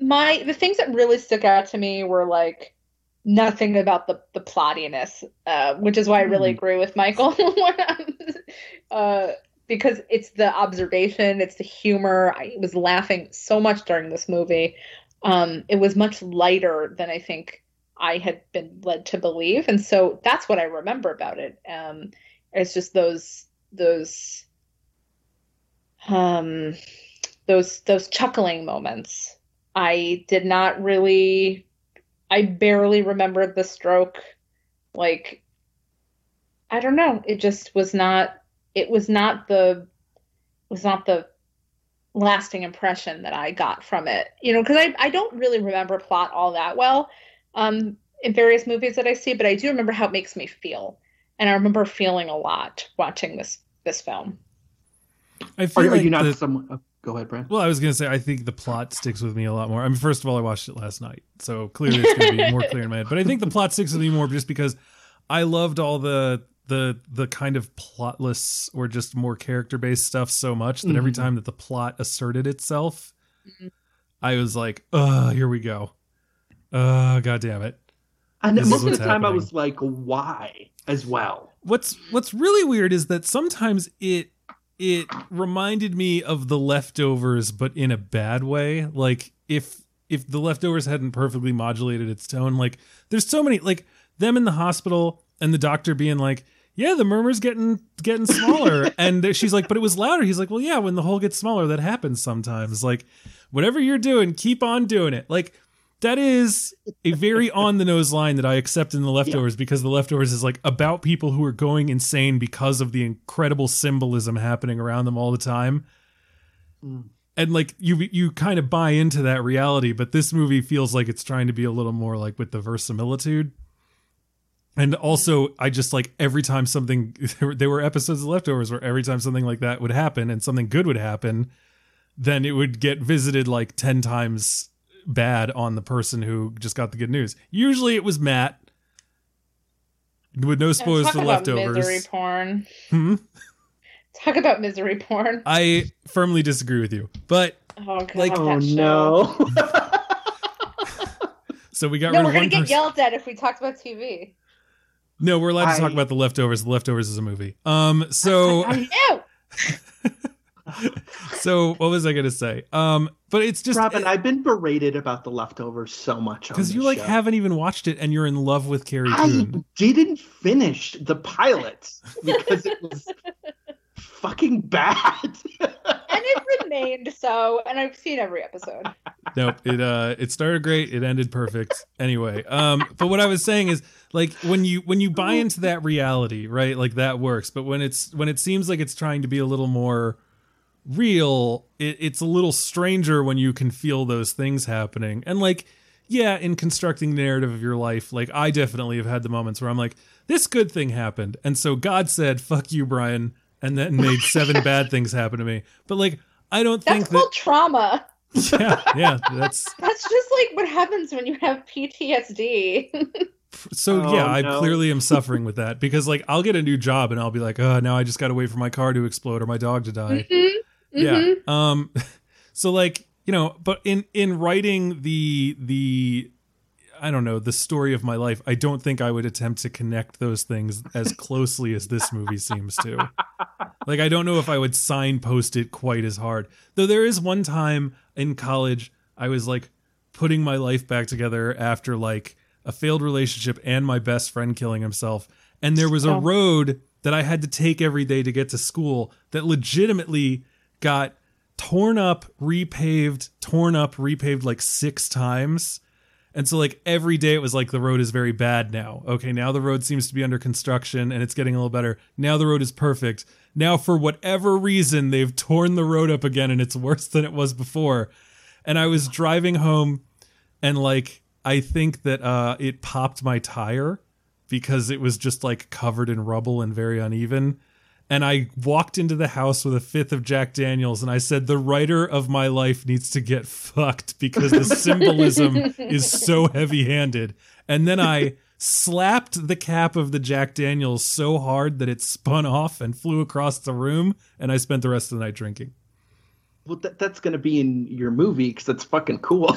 My the things that really stuck out to me were like nothing about the the plottiness, uh, which is why I really agree with Michael uh, because it's the observation, it's the humor. I was laughing so much during this movie. Um, it was much lighter than I think I had been led to believe, and so that's what I remember about it. Um, it's just those those. Um, those, those chuckling moments. I did not really, I barely remembered the stroke. Like, I don't know. It just was not, it was not the, was not the lasting impression that I got from it, you know, cause I, I don't really remember plot all that well, um, in various movies that I see, but I do remember how it makes me feel. And I remember feeling a lot watching this, this film. I feel are, like are you not the, someone? Oh, go ahead, Brent. Well, I was going to say I think the plot sticks with me a lot more. I mean, first of all, I watched it last night, so clearly it's going to be more clear in my head. But I think the plot sticks with me more just because I loved all the the the kind of plotless or just more character based stuff so much that mm-hmm. every time that the plot asserted itself, mm-hmm. I was like, "Oh, here we go! Oh, God damn it!" And this most of the time, happening. I was like, "Why?" As well. What's What's really weird is that sometimes it. It reminded me of The Leftovers, but in a bad way. Like if if The Leftovers hadn't perfectly modulated its tone, like there's so many, like them in the hospital and the doctor being like, yeah, the murmur's getting getting smaller. And she's like, but it was louder. He's like, well, yeah, when the hole gets smaller, that happens sometimes. Like whatever you're doing, keep on doing it. Like that is a very on the nose line that I accept in The Leftovers yeah. because The Leftovers is like about people who are going insane because of the incredible symbolism happening around them all the time. Mm. And like you, you kind of buy into that reality, but this movie feels like it's trying to be a little more like with the verisimilitude. And also I just like every time something, there were episodes of Leftovers where every time something like that would happen and something good would happen, then it would get visited like ten times bad on the person who just got the good news. Usually it was Matt. With no spoilers for Leftovers. Misery porn. Hmm? Talk about misery porn. I firmly disagree with you, but oh, God, like, oh no. So we got. No, rid we're of gonna one get person. Yelled at if we talked about T V. No, we're allowed I... to talk about The Leftovers. The Leftovers is a movie. Um, so. I know. So what was I going to say? Um, but it's just Robin, it, I've been berated about The Leftovers so much because you like show. haven't even watched it and you're in love with Carrie Coon. I didn't finish the pilot because it was fucking bad. And it remained so, and I've seen every episode. Nope. It, uh, it started great. It ended perfect. Anyway. Um, but what I was saying is like when you, when you buy into that reality, right? Like that works. But when it's, when it seems like it's trying to be a little more real, it, it's a little stranger when you can feel those things happening. And like, yeah, in constructing the narrative of your life, like I definitely have had the moments where I'm like, this good thing happened, and so God said, fuck you, Brian, and then made seven bad things happen to me. But like, I don't that's think that's called that... trauma. Yeah, yeah, that's that's just like what happens when you have P T S D. So oh, yeah, no. I clearly am suffering with that, because like I'll get a new job and I'll be like, oh, now I just got to wait for my car to explode or my dog to die. Mm-hmm. Mm-hmm. Yeah. Um. So like, you know, but in in writing the the I don't know the story of my life, I don't think I would attempt to connect those things as closely as this movie seems to. Like, I don't know if I would signpost it quite as hard. Though there is one time in college I was like putting my life back together after like a failed relationship and my best friend killing himself. And there was a road that I had to take every day to get to school that legitimately got torn up, repaved, torn up, repaved like six times. And so like every day it was like, the road is very bad now. Okay, now the road seems to be under construction and it's getting a little better. Now the road is perfect. Now for whatever reason, they've torn the road up again and it's worse than it was before. And I was driving home and like, I think that uh, it popped my tire because it was just like covered in rubble and very uneven. And I walked into the house with a fifth of Jack Daniels and I said, the writer of my life needs to get fucked because the symbolism is so heavy-handed. And then I slapped the cap of the Jack Daniels so hard that it spun off and flew across the room, and I spent the rest of the night drinking. Well, that, that's going to be in your movie because that's fucking cool.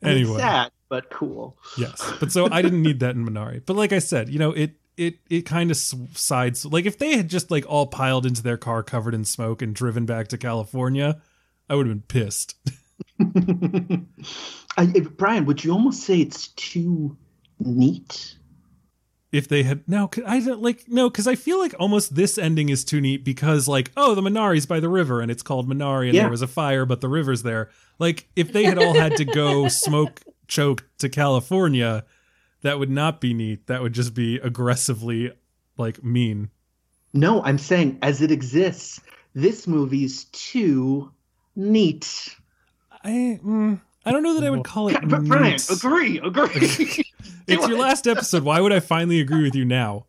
Anyway. It's sad, but cool. Yes. But so I didn't need that in Minari. But like I said, you know, it it it kind of sides. Like if they had just like all piled into their car covered in smoke and driven back to California, I would have been pissed. I, Brian, would you almost say it's too neat? If they had no, I don't like no, because I feel like almost this ending is too neat because like, oh, the Minari's by the river and it's called Minari and yeah. There was a fire, but the river's there. Like if they had all had to go smoke choke to California, that would not be neat. That would just be aggressively like mean. No, I'm saying as it exists, this movie's too neat. I mm, I don't know that I would call it. But Brian, neat. agree, agree. It's your last episode. Why would I finally agree with you now?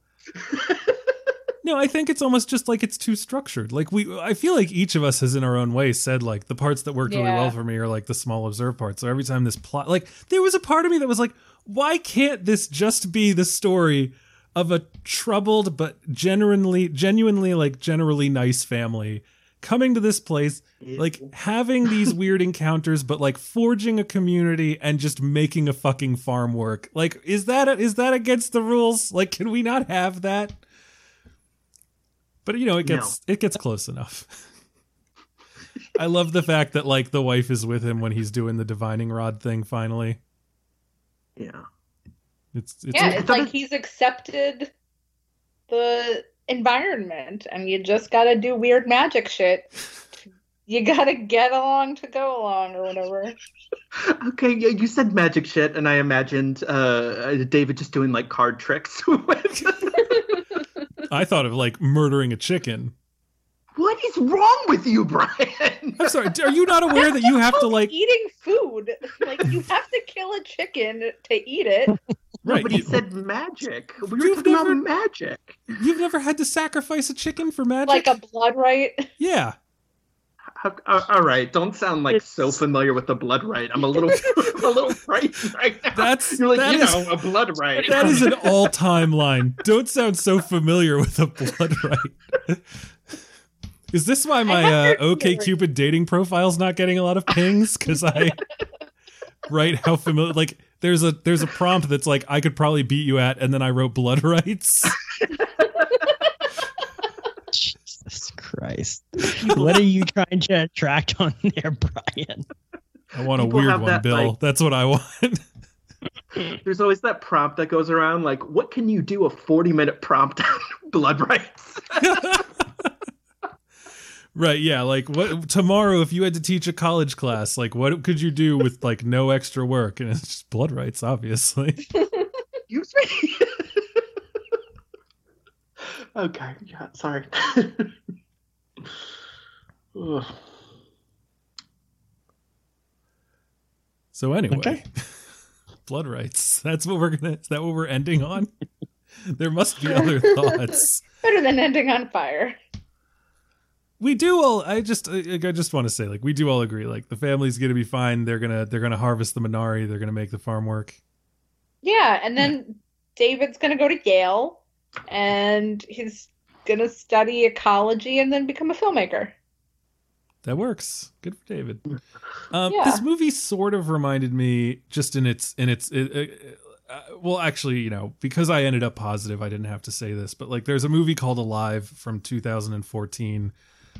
No, I think it's almost just like it's too structured. Like we, I feel like each of us has in our own way said like the parts that worked yeah. really well for me are like the small observed parts. So every time this plot, like there was a part of me that was like, why can't this just be the story of a troubled but genuinely, genuinely like generally nice family coming to this place, like having these weird encounters, but like forging a community and just making a fucking farm work. Like, is that, a, is that against the rules? Like, can we not have that? But you know, it gets, no. it gets close enough. I love the fact that like the wife is with him when he's doing the divining rod thing. Finally. Yeah. It's, it's yeah, it's like he's accepted the environment and you just gotta do weird magic shit. You gotta get along to go along or whatever. Okay, yeah, you said magic shit and I imagined uh David just doing like card tricks. I thought of like murdering a chicken. What is wrong with you, Brian? I'm sorry, are you not aware that you have to like eating food, like you have to kill a chicken to eat it? Right. But he said magic. We were talking about magic. You've never had to sacrifice a chicken for magic? Like a blood rite? Yeah. All right. Don't sound like it's... so familiar with the blood rite. I'm a little a little frightened right now. That's, You're like, that you is, know, a blood rite. That is an all-time line. Don't sound so familiar with a blood rite. Is this why my uh, OkCupid dating profile's not getting a lot of pings? Because I write how familiar... like. There's a there's a prompt that's like, I could probably beat you at, and then I wrote blood rights. Jesus Christ. What are you trying to attract on there, Brian? I want People a weird one, that, Bill. Like, that's what I want. There's always that prompt that goes around, like, what can you do a forty-minute prompt on blood rights? Right, yeah, like, what tomorrow if you had to teach a college class, like, what could you do with, like, no extra work? And it's just blood rights, obviously. You say? Okay, yeah, sorry. So anyway, okay. Blood rights. That's what we're gonna. Is that what we're ending on? There must be other thoughts. Better than ending on fire. we do all, I just, I just want to say, like, we do all agree, like, the family's going to be fine. They're going to, they're going to harvest the Minari. They're going to make the farm work. Yeah. And then yeah. David's going to go to Yale and he's going to study ecology and then become a filmmaker. That works. Good for David. Um, yeah. This movie sort of reminded me just in its, in its, it, it, Uh, well, actually, you know, because I ended up positive, I didn't have to say this, but like there's a movie called Alive from two thousand fourteen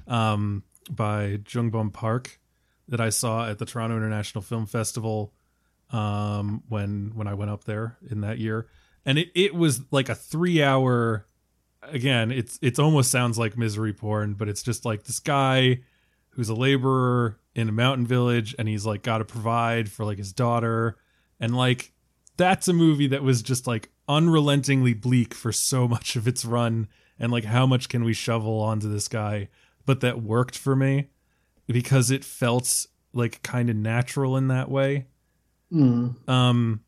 um, by Jung-Bum Park that I saw at the Toronto International Film Festival um, when when I went up there in that year. And it, it was like a three hour. Again, it's it's almost sounds like misery porn, but it's just like this guy who's a laborer in a mountain village and he's like got to provide for like his daughter and like. That's a movie that was just like unrelentingly bleak for so much of its run. And like, how much can we shovel onto this guy? But that worked for me because it felt like kind of natural in that way. Mm. Um,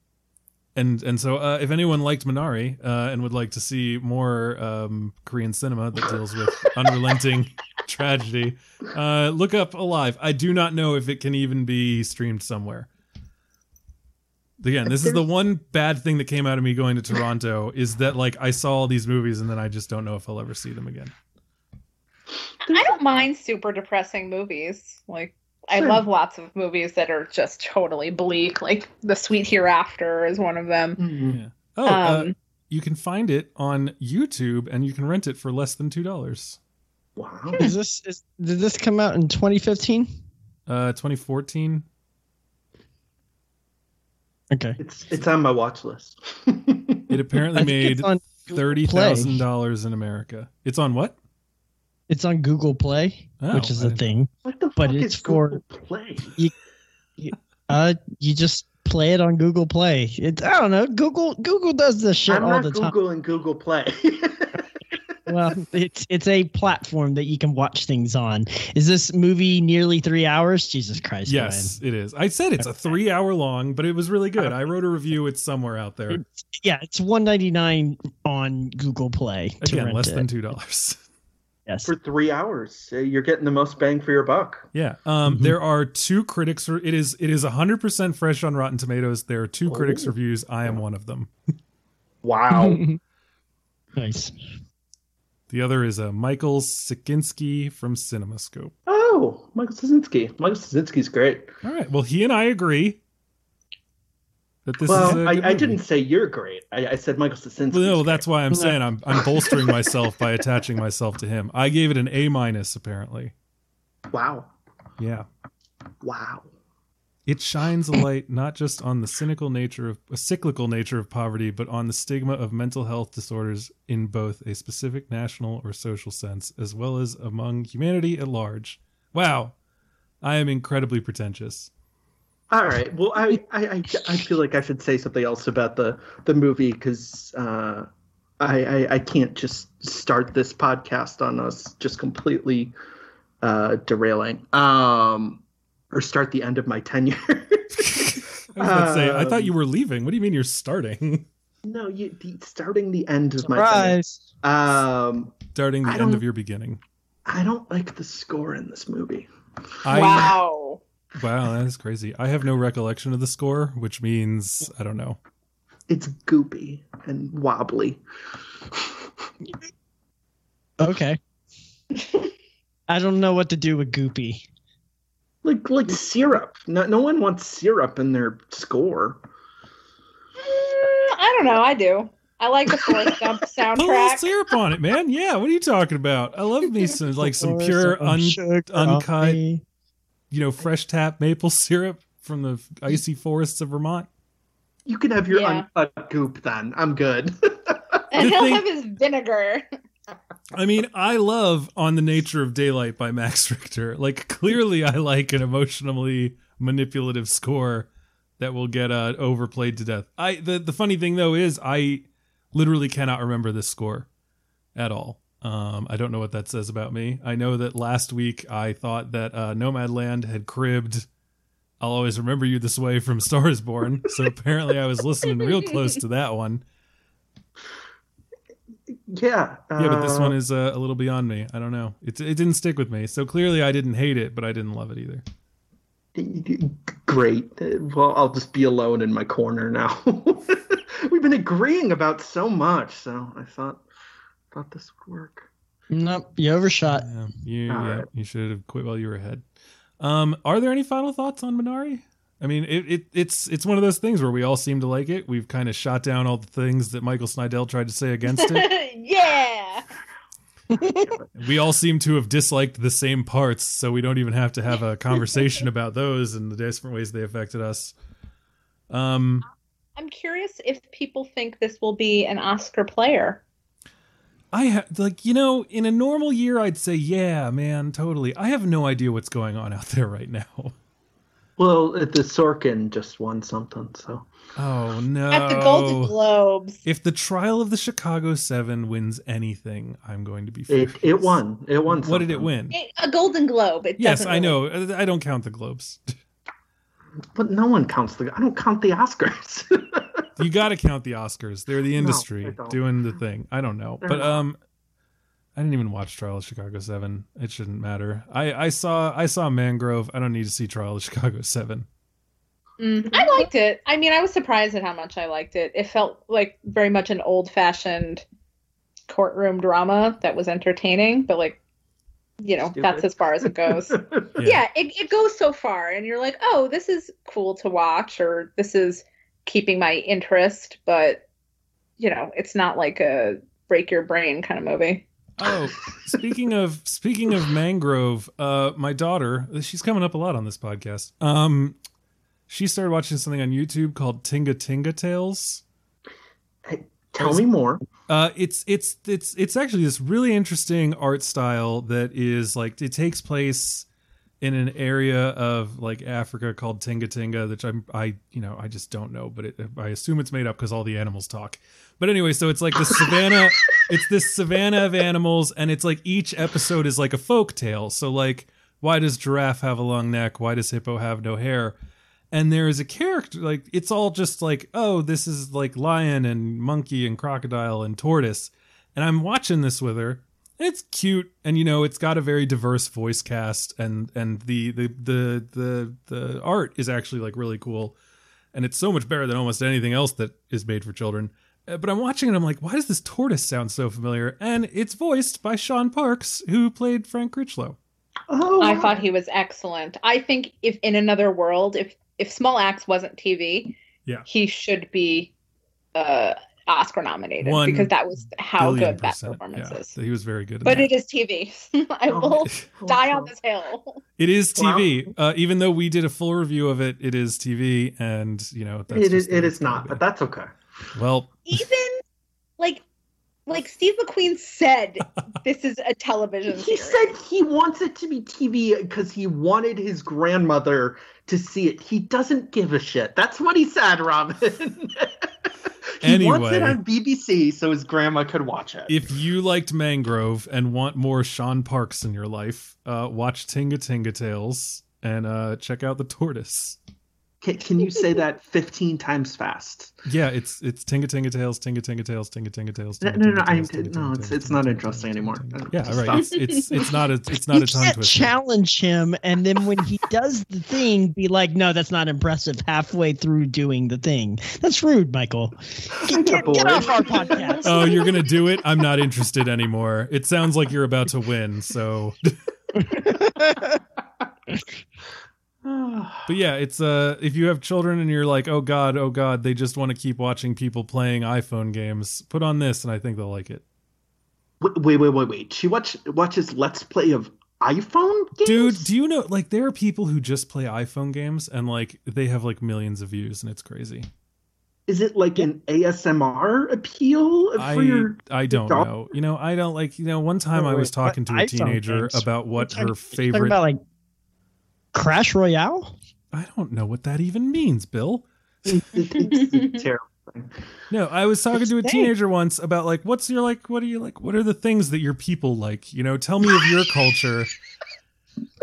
and, and so uh, if anyone liked Minari uh, and would like to see more um, Korean cinema that deals with unrelenting tragedy, uh, look up Alive. I do not know if it can even be streamed somewhere. Again, this is the one bad thing that came out of me going to Toronto is that like I saw all these movies and then I just don't know if I'll ever see them again. I don't mind super depressing movies. Like sure. I love lots of movies that are just totally bleak. Like The Sweet Hereafter is one of them. Mm-hmm. Yeah. Oh, um, uh, you can find it on YouTube and you can rent it for less than two dollars. Wow! Is this is did this come out in twenty fifteen? Uh, twenty fourteen. Okay, it's it's on my watch list. It apparently made thirty thousand dollars in America. It's on what? It's on Google Play, oh, which is I a thing. What the but fuck it's is Google for, Play? You, you, uh, you just play it on Google Play. It, I don't know. Google Google does this shit I'm all the Google time. Google and Google Play. Well, it's it's a platform that you can watch things on. Is this movie nearly three hours? Jesus Christ! Yes, Ryan. It is. I said it's a three-hour long, but it was really good. I wrote a review. It's somewhere out there. It's, yeah, it's one ninety-nine on Google Play. To Again, rent less it. Than two dollars. Yes, for three hours, you're getting the most bang for your buck. Yeah. Um. Mm-hmm. There are two critics. Re- it is it is one hundred percent fresh on Rotten Tomatoes. There are two oh. critics reviews. I am one of them. Wow. Nice. The other is uh, Michael Sicinski from CinemaScope. Oh, Michael Sicinski. Michael Sicinski's great. All right. Well, he and I agree that this well, is Well, I, I didn't say you're great. I, I said Michael Sicinski. Well, no, great. That's why I'm saying I'm I'm bolstering myself by attaching myself to him. I gave it an A minus, apparently. Wow. Yeah. Wow. It shines a light not just on the cynical nature of a cyclical nature of poverty, but on the stigma of mental health disorders in both a specific national or social sense, as well as among humanity at large. Wow. I am incredibly pretentious. All right. Well, I, I, I feel like I should say something else about the, the movie because uh, I, I, I can't just start this podcast on us just completely uh, derailing. Um Or start the end of my tenure. I was about to say, um, I thought you were leaving. What do you mean you're starting? No, you the, starting the end of Surprise. My tenure. Um, starting the end of your beginning. I don't like the score in this movie. I, wow. Wow, that is crazy. I have no recollection of the score, which means, I don't know. It's goopy and wobbly. Okay. I don't know what to do with goopy. Like like syrup. No, no one wants syrup in their score. Mm, I don't know. I do. I like the Forrest Gump soundtrack. Put a little syrup on it, man. Yeah. What are you talking about? I love me some like some pure un, uncut, you know, fresh tap maple syrup from the icy forests of Vermont. You can have your yeah. uncut goop then. I'm good. And he'll have his vinegar. I mean, I love On the Nature of Daylight by Max Richter. Like, clearly I like an emotionally manipulative score that will get uh, overplayed to death. I the, the funny thing, though, is I literally cannot remember this score at all. Um, I don't know what that says about me. I know that last week I thought that uh, Nomadland had cribbed I'll Always Remember You This Way from Star Is Born. So apparently I was listening real close to that one. Yeah. Uh, yeah, but this one is uh, a little beyond me. I don't know. It, it didn't stick with me. So clearly I didn't hate it, but I didn't love it either. Great. Well, I'll just be alone in my corner now. We've been agreeing about so much, so I thought thought this would work. Nope, you overshot. Yeah, you, yeah, right. You should have quit while you were ahead. Um, are there any final thoughts on Minari? I mean, it, it it's it's one of those things where we all seem to like it. We've kind of shot down all the things that Michael Snydell tried to say against it. Yeah. We all seem to have disliked the same parts, so we don't even have to have a conversation about those and the different ways they affected us. Um, I'm curious if people think this will be an Oscar player. I ha- like, you know, in a normal year, I'd say, yeah, man, totally. I have no idea what's going on out there right now. Well, the Sorkin just won something, so. Oh, no. At the Golden Globes. If the Trial of the Chicago Seven wins anything, I'm going to be furious. It, it won. It won something. What did it win? It, a Golden Globe. It yes, I know. Win. I don't count the Globes. But no one counts the I don't count the Oscars. You got to count the Oscars. They're the industry no, doing the thing. I don't know. They're but not. um I didn't even watch Trial of Chicago seven. It shouldn't matter. I, I saw I saw Mangrove. I don't need to see Trial of Chicago seven. Mm, I liked it. I mean, I was surprised at how much I liked it. It felt like very much an old-fashioned courtroom drama that was entertaining, but like, you know, Stupid. That's as far as it goes. yeah, yeah it, it goes so far, and you're like, oh, this is cool to watch, or this is keeping my interest, but, you know, it's not like a break-your-brain kind of movie. Oh, speaking of speaking of Mangrove, uh, my daughter, she's coming up a lot on this podcast. Um, she started watching something on YouTube called Tinga Tinga Tales. Hey, tell was, me more. Uh, it's it's it's it's actually this really interesting art style that is like it takes place in an area of like Africa called Tinga Tinga, which I'm I you know I just don't know, but it, I assume it's made up because all the animals talk. But anyway, so it's like the savannah. It's this savannah of animals, and it's like each episode is like a folk tale. So like, why does giraffe have a long neck? Why does hippo have no hair? And there is a character, like, it's all just like, oh, this is like lion and monkey and crocodile and tortoise. And I'm watching this with her. And it's cute. And, you know, it's got a very diverse voice cast. And, and the, the, the, the, the art is actually like really cool. And it's so much better than almost anything else that is made for children. But I'm watching it, I'm like, why does this tortoise sound so familiar? And it's voiced by Sean Parks, who played Frank Critchlow. Oh, I thought he was excellent. I think if in another world, if if Small Axe wasn't T V, yeah, he should be uh, Oscar nominated One because that was how good that performance yeah, is. He was very good. But that. It is T V. I will oh, die on this hill. It is T V. Wow. Uh, even though we did a full review of it, it is T V, and you know that's it is. It is not, but that's okay. Well, even like like Steve McQueen said, this is a television series. He said he wants it to be T V because he wanted his grandmother to see it. He doesn't give a shit. That's what he said, Robin. He anyway, wants it on B B C so his grandma could watch it. If you liked Mangrove and want more Sean Parks in your life, uh, watch Tinga Tinga Tales and uh, check out The Tortoise. Can you say that fifteen times fast? Yeah, it's it's Tinga Tinga Tales, Tinga Tinga Tales, Tinga Tinga Tales. No, no, no, I'm no. It's it's not interesting anymore. Yeah, right. It's it's it's not a it's not a tongue twister. Challenge him, and then when he does the thing, be like, no, that's not impressive. Halfway through doing the thing, that's rude, Michael. Get, get, get off our podcast. Oh, you're gonna do it? I'm not interested anymore. It sounds like you're about to win, so. But yeah, it's uh if you have children and you're like, oh god, oh god, they just want to keep watching people playing iPhone games, put on this and I think they'll like it. Wait, wait, wait, wait. She watch, watches Let's Play of iPhone games? Dude, do you know, like there are people who just play iPhone games and like they have like millions of views and it's crazy. Is it like an A S M R appeal? For I, your I don't dog? know. You know, I don't like, you know, one time wait, I was wait, talking to a teenager games? about what talking, her favorite... about like Crash Royale? I don't know what that even means, Bill. It's a terrible thing. No, I was talking to a teenager once about like, what's your like, what are you like, what are the things that your people like? You know, tell me of your culture.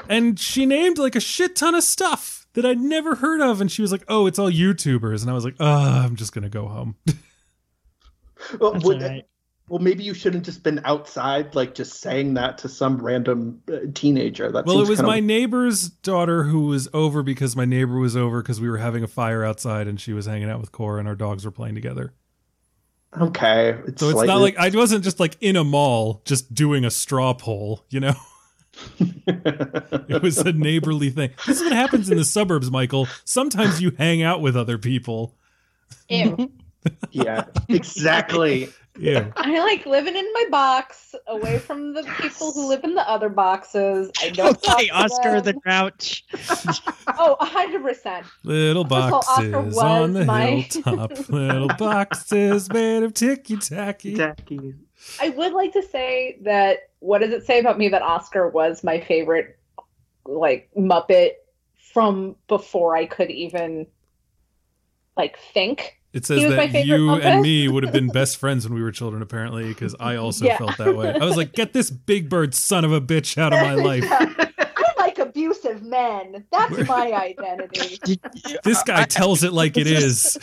And she named like a shit ton of stuff that I'd never heard of. And she was like, oh, it's all YouTubers. And I was like, oh, I'm just going to go home. Well, well, maybe you shouldn't just been outside, like just saying that to some random uh, teenager. That well, it was kinda... my neighbor's daughter who was over because my neighbor was over because we were having a fire outside and she was hanging out with Cora and our dogs were playing together. Okay. It's so it's slightly... not like I wasn't just like in a mall, just doing a straw poll, you know, it was a neighborly thing. This is what happens in the suburbs, Michael. Sometimes you hang out with other people. Ew. Yeah, exactly. Yeah. I like living in my box, away from the people who live in the other boxes. I don't okay, Oscar the Grouch. Oh, one hundred percent. Little boxes on the my... hilltop. Little boxes made of ticky-tacky. Tacky. I would like to say that, what does it say about me that Oscar was my favorite, like, Muppet from before I could even, like, think? It says that you Muppet. And me would have been best friends when we were children, apparently, because I also yeah. felt that way. I was like, get this Big Bird son of a bitch out of my life. I like abusive men. That's we're... my identity. This guy tells it like it is.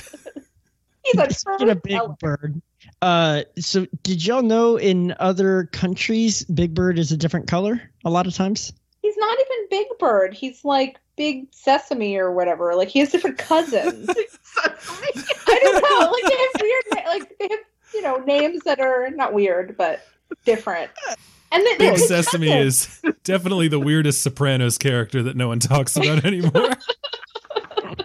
He's a, Speaking of Big Bird. Uh, so did y'all know in other countries, Big Bird is a different color a lot of times? He's not even Big Bird. He's like Big Sesame or whatever. Like, he has different cousins. I don't know. Like, they have weird, na- like they have you know names that are not weird but different. And then Big Sesame is definitely the weirdest Sopranos character that no one talks about anymore.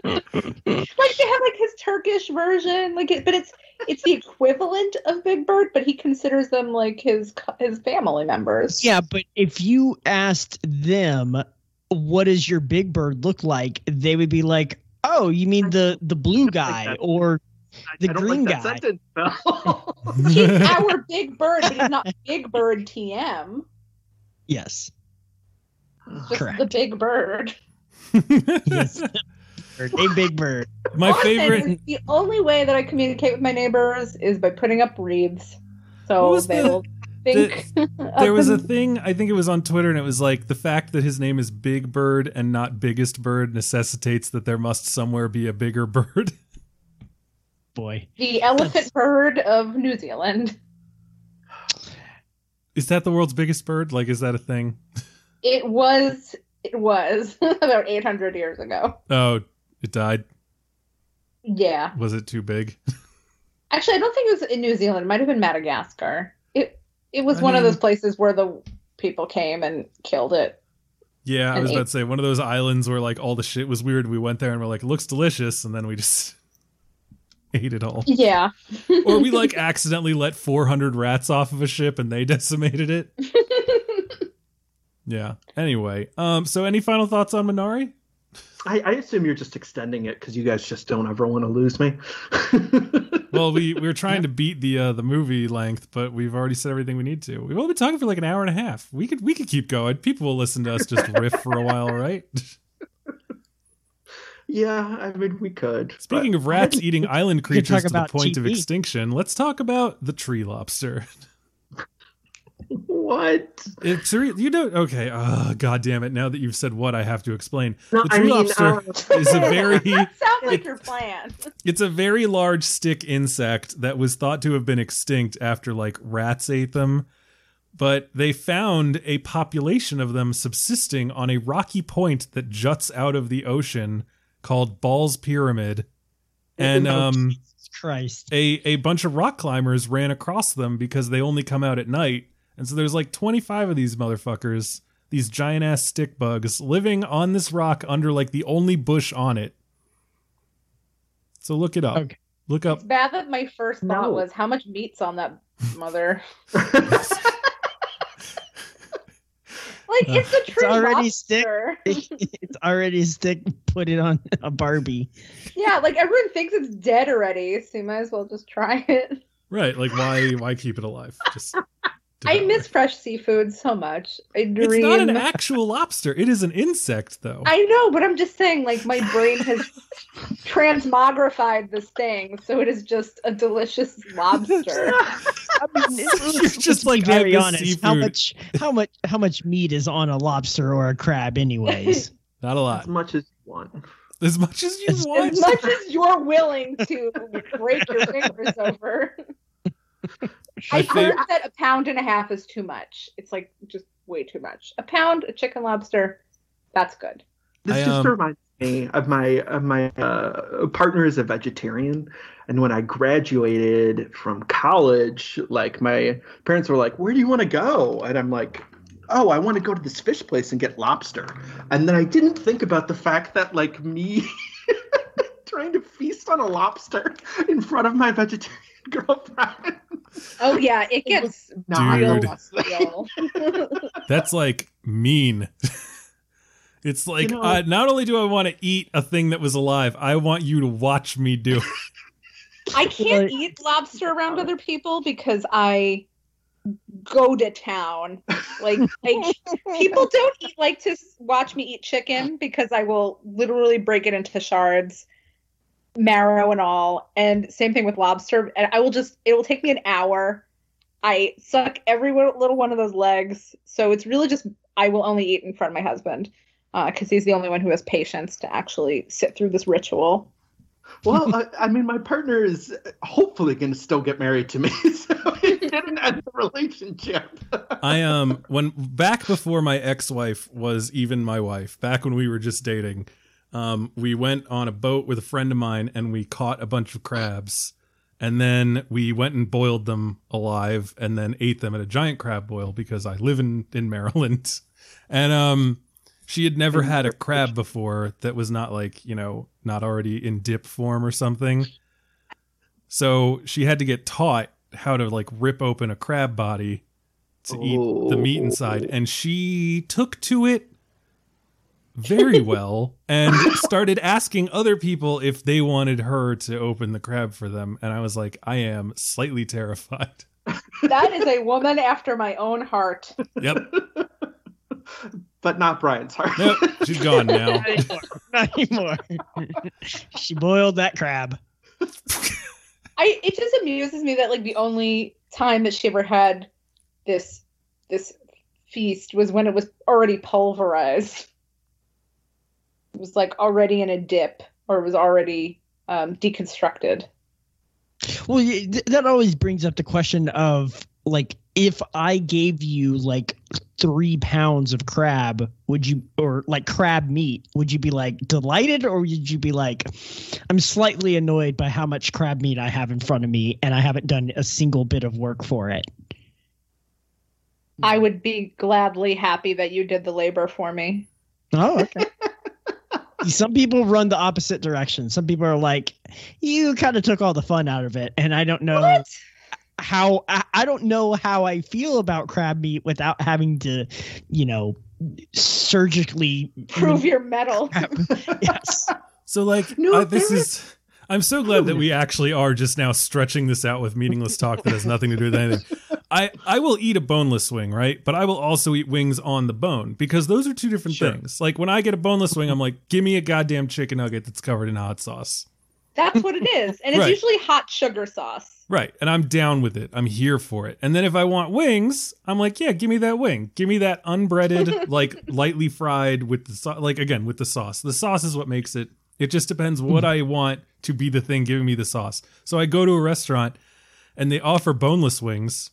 Like, they have like his Turkish version, like, it, but it's it's the equivalent of Big Bird, but he considers them like his his family members. Yeah, but if you asked them, what does your Big Bird look like? They would be like, oh, you mean the, the blue guy or the I don't green like that guy? Sentence, he's our Big Bird, but he's not Big Bird T M. Yes. It's just correct. The Big Bird. Yes. A Big Bird. My Austin favorite. The only way that I communicate with my neighbors is by putting up wreaths. So they will think. The, there was a thing, I think it was on Twitter, and it was like, the fact that his name is Big Bird and not Biggest Bird necessitates that there must somewhere be a bigger bird. Boy. The elephant That's... bird of New Zealand. Is that the world's biggest bird? Like, is that a thing? It was. It was about eight hundred years ago. Oh. It died? Yeah. Was it too big? Actually, I don't think it was in New Zealand. It might have been Madagascar. It it was I one mean, of those places where the people came and killed it. Yeah, I was ate. about to say, one of those islands where like all the shit was weird. We went there and we're like, it looks delicious. And then we just ate it all. Yeah. Or we like accidentally let four hundred rats off of a ship and they decimated it. Yeah. Anyway, um, so any final thoughts on Minari? I, I assume you're just extending it because you guys just don't ever want to lose me. Well, we, we we're trying to beat the uh, the movie length, but we've already said everything we need to. We've only been talking for like an hour and a half. We could we could keep going. People will listen to us just riff for a while, right? Yeah, I mean, we could. Speaking of rats eating island creatures to the point T V. Of extinction, let's talk about the tree lobster. What? It's you don't okay. Oh, God damn it! Now that you've said what I have to explain, no, the tree I mean, lobster uh, is a very that sounds like it, your plan. It's a very large stick insect that was thought to have been extinct after like rats ate them, but they found a population of them subsisting on a rocky point that juts out of the ocean called Ball's Pyramid, and um, Jesus Christ, a a bunch of rock climbers ran across them because they only come out at night. And so there's like twenty-five of these motherfuckers, these giant ass stick bugs living on this rock under like the only bush on it. So look it up. Okay. Look up. It's bad that my first thought no. was how much meat's on that mother. Like it's a tree it's already lobster. Stick. It's already stick. Put it on a Barbie. Yeah, like everyone thinks it's dead already, so you might as well just try it. Right. Like why? Why keep it alive? Just. Devour. I miss fresh seafood so much. I dream. It's not an actual lobster. It is an insect, though. I know, but I'm just saying, like, my brain has transmogrified this thing, so it is just a delicious lobster. I mean, it's just like very honest. Seafood. How much, how much, how much meat is on a lobster or a crab, anyways? Not a lot. As much as you want. As much as you as, want. As much as you're willing to break your fingers over. I heard that a pound and a half is too much. It's like just way too much. A pound, a chicken lobster, that's good. This I, um, just reminds me of my of my uh, partner is a vegetarian, and when I graduated from college, like my parents were like, "Where do you want to go?" And I'm like, "Oh, I want to go to this fish place and get lobster." And then I didn't think about the fact that like me trying to feast on a lobster in front of my vegetarian girlfriend. Oh yeah, it gets real. That's like mean. It's like, you know, uh, not only do I want to eat a thing that was alive, I want you to watch me do it. I can't like, eat lobster around other people because I go to town. Like, like people don't eat, like to watch me eat chicken because I will literally break it into shards, marrow and all. And same thing with lobster. And I will just, it will take me an hour. I suck every little one of those legs. So it's really just, I will only eat in front of my husband. Because uh, he's the only one who has patience to actually sit through this ritual. Well, I, I mean, my partner is hopefully going to still get married to me, so it didn't end the relationship. I um, when back before my ex-wife was even my wife, back when we were just dating, um, we went on a boat with a friend of mine and we caught a bunch of crabs, and then we went and boiled them alive and then ate them at a giant crab boil because I live in in Maryland, and um. She had never had a crab before that was not like, you know, not already in dip form or something. So she had to get taught how to like rip open a crab body to oh. eat the meat inside. And she took to it very well and started asking other people if they wanted her to open the crab for them. And I was like, I am slightly terrified. That is a woman after my own heart. Yep. But not Brian's heart. Nope, she's gone now. Not anymore. Not anymore. She boiled that crab. I. It just amuses me that like the only time that she ever had this this feast was when it was already pulverized. It was like already in a dip, or it was already um, deconstructed. Well, that always brings up the question of like, if I gave you like three pounds of crab, would you, or like crab meat, would you be like delighted, or would you be like, I'm slightly annoyed by how much crab meat I have in front of me and I haven't done a single bit of work for it? I would be gladly happy that you did the labor for me. Oh, okay. Some people run the opposite direction. Some people are like, you kind of took all the fun out of it, and I don't know. What? How I don't know how I feel about crab meat without having to, you know, surgically prove your metal. Yes. So like, no, uh, this is, I'm so glad that we actually are just now stretching this out with meaningless talk that has nothing to do with anything. I, I will eat a boneless wing, right? But I will also eat wings on the bone, because those are two different sure. things. Like when I get a boneless wing, I'm like, give me a goddamn chicken nugget that's covered in hot sauce. That's what it is. And it's right. usually hot sugar sauce. Right. And I'm down with it. I'm here for it. And then if I want wings, I'm like, yeah, give me that wing. Give me that unbreaded, like lightly fried with the sauce. So- like, again, with the sauce. The sauce is what makes it. It just depends what I want to be the thing giving me the sauce. So I go to a restaurant and they offer boneless wings.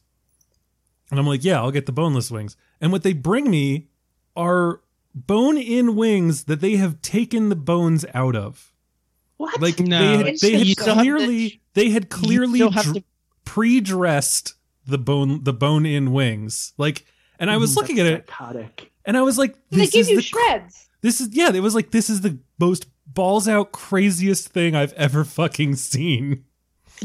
And I'm like, yeah, I'll get the boneless wings. And what they bring me are bone-in wings that they have taken the bones out of. What? Like no, they had, they had clearly to, they had clearly dr- to... pre-dressed the bone the bone-in wings. Like, and I was mm, looking at psychotic. it, and I was like, this they give is you the, shreds. This is yeah. It was like, this is the most balls-out craziest thing I've ever fucking seen.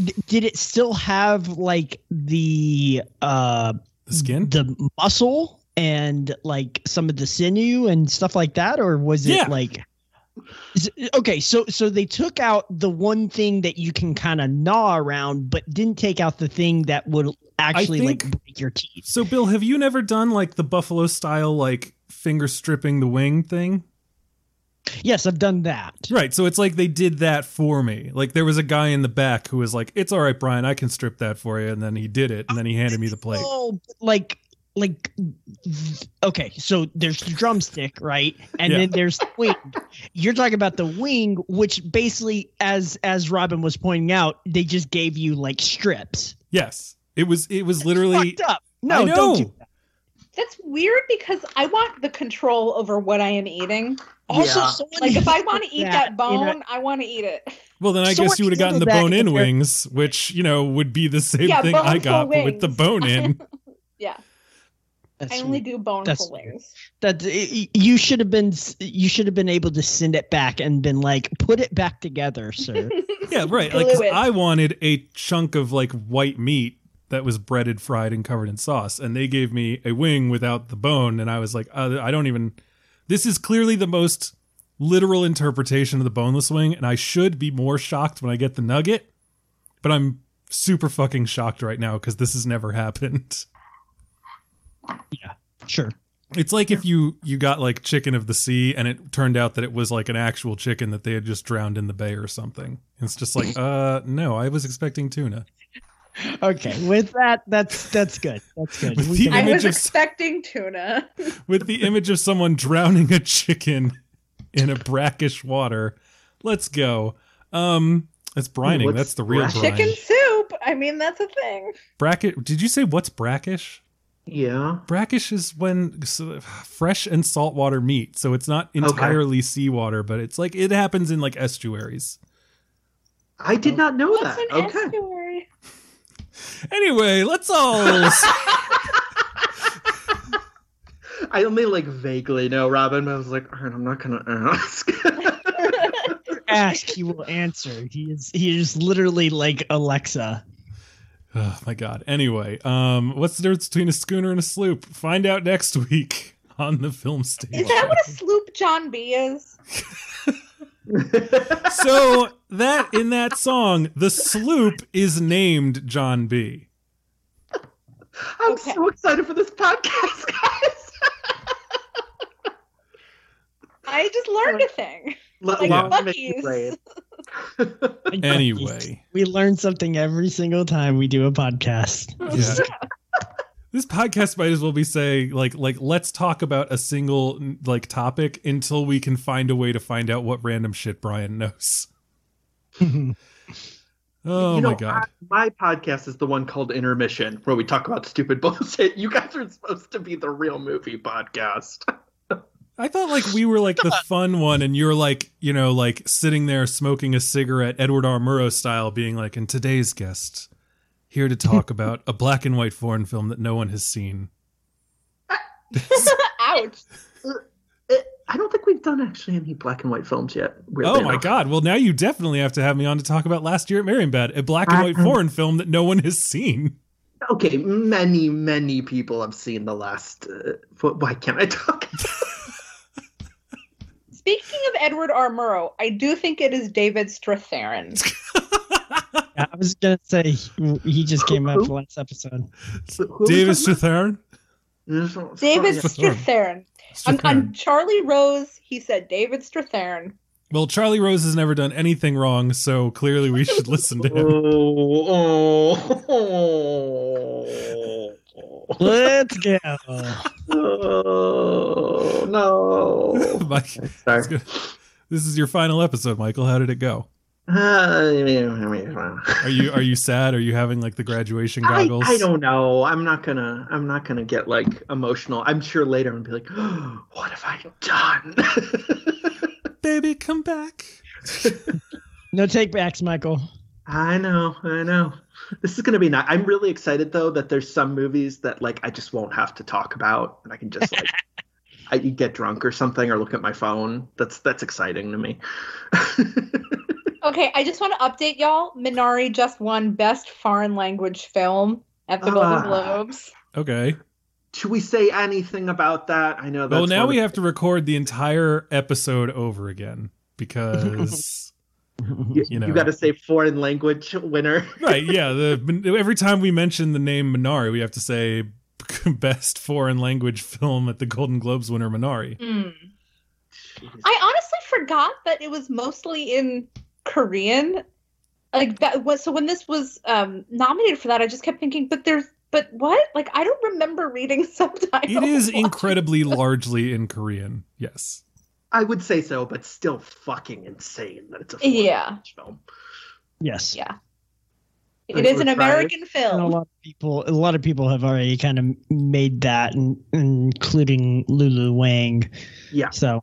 D- did it still have like the uh the skin, the muscle, and like some of the sinew and stuff like that, or was it yeah. like? Okay, so so they took out the one thing that you can kind of gnaw around, but didn't take out the thing that would actually think, like break your teeth. So, Bill, have you never done like the buffalo style, like finger stripping the wing thing? Yes, I've done that. Right, so it's like they did that for me. Like there was a guy in the back who was like, "It's all right, Brian, I can strip that for you," and then he did it, and then he handed me the plate. Oh, like. Like, okay, so there's the drumstick, right? And yeah. then there's the wing. You're talking about the wing, which basically, as as Robin was pointing out, they just gave you like strips. Yes. It was it was That's literally fucked up. No, don't do that. That's weird because I want the control over what I am eating. Also, yeah. so like if I want to eat that, that bone, a... I want to eat it. Well, then I so guess you would have gotten the bone-in wings, which, you know, would be the same yeah, thing I got but with the bone-in. yeah. That's I only do boneful wings. That you should have been you should have been able to send it back and been like, put it back together, sir. yeah, right. Like, I wanted a chunk of like white meat that was breaded, fried, and covered in sauce, and they gave me a wing without the bone, and I was like, uh, I don't even. This is clearly the most literal interpretation of the boneless wing, and I should be more shocked when I get the nugget, but I'm super fucking shocked right now because this has never happened. Yeah, sure. It's like if you you got like chicken of the sea and it turned out that it was like an actual chicken that they had just drowned in the bay or something. It's just like, uh, no, I was expecting tuna. Okay, with that, that's that's good. That's good. I was of, expecting tuna. With the image of someone drowning a chicken in a brackish water, let's go. Um, that's brining. What's that's the real brine. Chicken soup. I mean, that's a thing. Bracket. Did you say what's brackish? Yeah. Brackish is when so, fresh and saltwater meet. So it's not entirely okay. seawater, but it's like it happens in like estuaries. I did not know What's that. An okay. estuary? Anyway, let's all. I only like vaguely know Robin, but I was like, all right, I'm not going to ask. Ask, he will answer. He is, he is literally like Alexa. Oh my God. Anyway, um, what's the difference between a schooner and a sloop? Find out next week on the Film Stage. Is that what a sloop John B is? So that in that song, the sloop is named John B. I'm okay. so excited for this podcast, guys. I just learned a thing. L- like yeah. Buc-ee's. Anyway, we learn something every single time we do a podcast. Yeah. This podcast might as well be saying like like let's talk about a single like topic until we can find a way to find out what random shit Brian knows. oh you know, my god! I, my podcast is the one called Intermission, where we talk about stupid bullshit. You guys are supposed to be the real movie podcast. I thought like we were like the fun one, and you're like you know like sitting there smoking a cigarette, Edward R. Murrow style, being like, and today's guest. Here to talk about a black and white foreign film that no one has seen. Ouch. I don't think we've done actually any black and white films yet. Oh my enough. God. Well, now you definitely have to have me on to talk about Last Year at Marienbad, a black and white uh, foreign film that no one has seen. Okay. Many, many people have seen the last, uh, why can't I talk? Speaking of Edward R. Murrow, I do think it is David Strathairn. Yeah, I was going to say, he just came up for last episode. David Strathairn? David Strathairn. On, on Charlie Rose, he said David Strathairn. Well, Charlie Rose has never done anything wrong, so clearly we should listen to him. oh, oh, oh. Let's go. Oh, no. Mike, sorry. This is your final episode, Michael. How did it go? are you are you sad? Are you having like the graduation goggles? I, I don't know. I'm not gonna I'm not gonna get like emotional. I'm sure later I'm gonna be like, oh, what have I done? Baby, come back. No take backs, Michael. I know, I know. This is gonna be nice. I'm really excited though that there's some movies that like I just won't have to talk about and I can just like I get drunk or something or look at my phone. That's that's exciting to me. Okay, I just want to update y'all. Minari just won Best Foreign Language Film at the Golden uh, Globes. Okay. Should we say anything about that? I know that's... Well, now we have to record the entire episode over again because, you, you know... You got to say foreign language winner. Right, yeah. The, every time we mention the name Minari, we have to say Best Foreign Language Film at the Golden Globes winner Minari. Mm. I honestly forgot that it was mostly in... Korean, like that was so when this was um nominated for that, I just kept thinking, but there's but what? Like I don't remember reading subtitles. It is incredibly largely in Korean, yes. I would say so, but still fucking insane that it's a foreign yeah. film. Yes. Yeah. It is an American film. And a lot of people, a lot of people have already kind of made that, and, and including Lulu Wang. Yeah. So.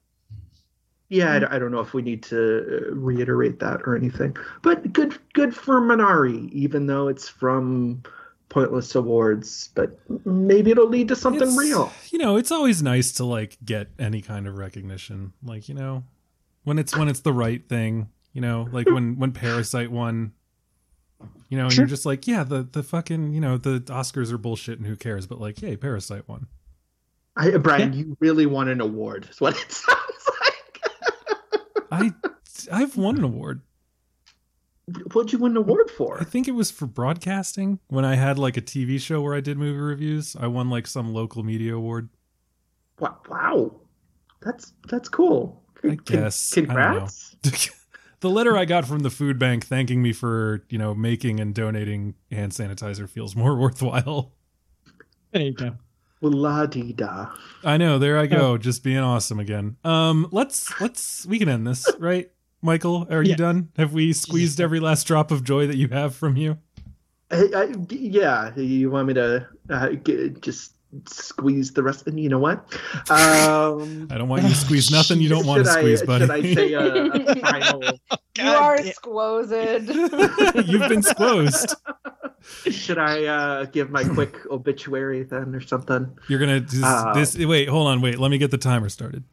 Yeah, I, I don't know if we need to reiterate that or anything, but good, good for Minari, even though it's from pointless awards. But maybe it'll lead to something it's, real. You know, it's always nice to like get any kind of recognition, like you know, when it's when it's the right thing. You know, like when when Parasite won. You know, and sure. You're just like, yeah, the the fucking, you know, the Oscars are bullshit and who cares? But like, hey, Parasite won. I, Brian, yeah. You really won an award. Is what it sounds like. I I've won an award. What'd you win an award for? I think it was for broadcasting when I had like a T V show where I did movie reviews. I won like some local media award. Wow, wow, that's that's cool. I guess. Congrats. I don't know. The letter I got from the food bank thanking me for, you know, making and donating hand sanitizer feels more worthwhile. There you go. La dee da. I know. There I go. Oh. Just being awesome again. Um, let's let's we can end this, right, Michael? Are yeah. you done? Have we squeezed every last drop of joy that you have from you? I, I, yeah. You want me to uh, get, just squeeze the rest? And you know what? Um, I don't want you to squeeze nothing you don't want to squeeze, I, buddy. Should I say a, a final? You are squozed. You've been squozed. Should I uh, give my quick obituary then or something? You're going to uh, this. Wait, hold on. Wait, let me get the timer started.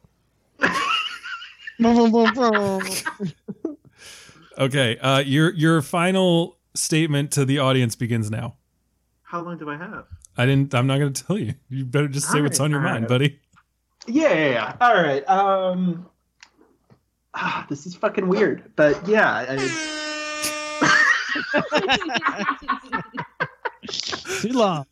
Okay. Uh, your your final statement to the audience begins now. How long do I have? I didn't. I'm not going to tell you. You better just say all what's right, on your mind, right. buddy. Yeah, yeah, yeah. All right. Um, ah, this is fucking weird, but yeah. I... Too long.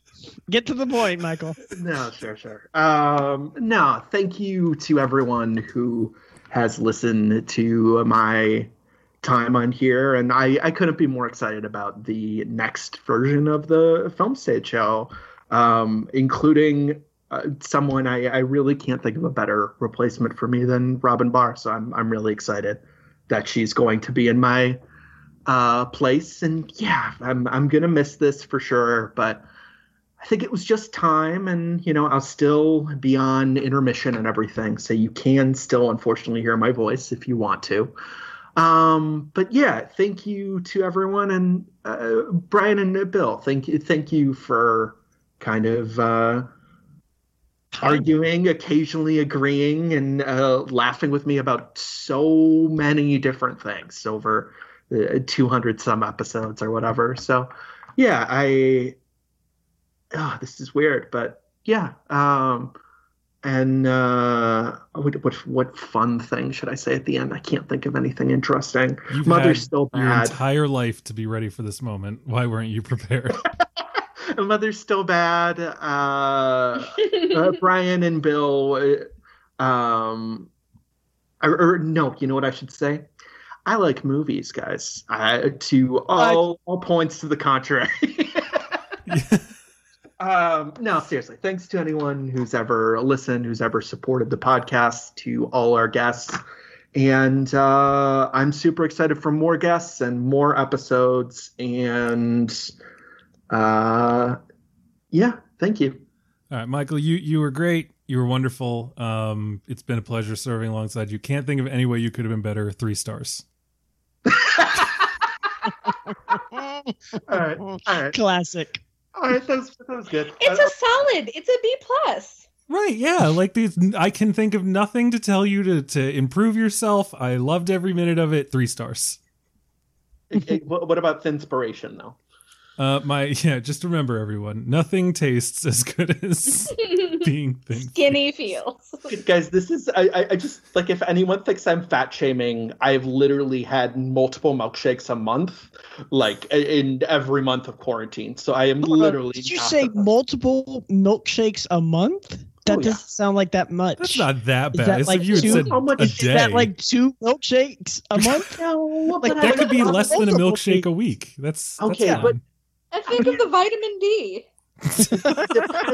Get to the point, Michael. No, sure, sure. Um, no, thank you to everyone who has listened to my time on here, and I, I couldn't be more excited about the next version of the Film Stage Show. Um, including uh, someone I, I really can't think of a better replacement for me than Robin Barr. So I'm I'm really excited that she's going to be in my uh, place. And yeah, I'm I'm gonna miss this for sure. But I think it was just time, and you know I'll still be on intermission and everything. So you can still unfortunately hear my voice if you want to. Um, but yeah, thank you to everyone, and uh, Brian and Bill. Thank you, thank you for. Kind of uh, arguing, occasionally agreeing, and uh, laughing with me about so many different things over uh, two hundred some episodes or whatever. So, yeah, I. Oh, this is weird, but yeah. Um, and uh, what, what what fun thing should I say at the end? I can't think of anything interesting. You've Mother's had still bad. Your entire life to be ready for this moment. Why weren't you prepared? Mother's still bad. Uh, uh, Brian and Bill. Um, or, or no, you know what I should say? I like movies, guys. I, to all, all points to the contrary. Yeah. um, no, seriously. Thanks to anyone who's ever listened, who's ever supported the podcast, to all our guests. And uh, I'm super excited for more guests and more episodes. And... Uh, yeah, thank you. All right, Michael, you, you were great. You were wonderful. Um, it's been a pleasure serving alongside you. Can't think of any way you could have been better. Three stars. All right. All right. Classic. All right. That was, that was good. It's a solid. It's a B plus. Right. Yeah. Like these, I can think of nothing to tell you to, to improve yourself. I loved every minute of it. Three stars. Okay, what about Thinspiration though? Uh, my yeah. Just remember, everyone. Nothing tastes as good as being thin. Skinny feels. Guys, this is. I, I just like if anyone thinks I'm fat shaming, I've literally had multiple milkshakes a month, like in every month of quarantine. So I am literally. Uh, did you say multiple milkshakes a month? That oh, doesn't yeah. sound like that much. That's not that bad. Is that, it's like, like you had two, said how much, a day. Is that like two milkshakes a month? No, like that could be less than a milkshake a week. That's okay, that's but. I think of the vitamin D.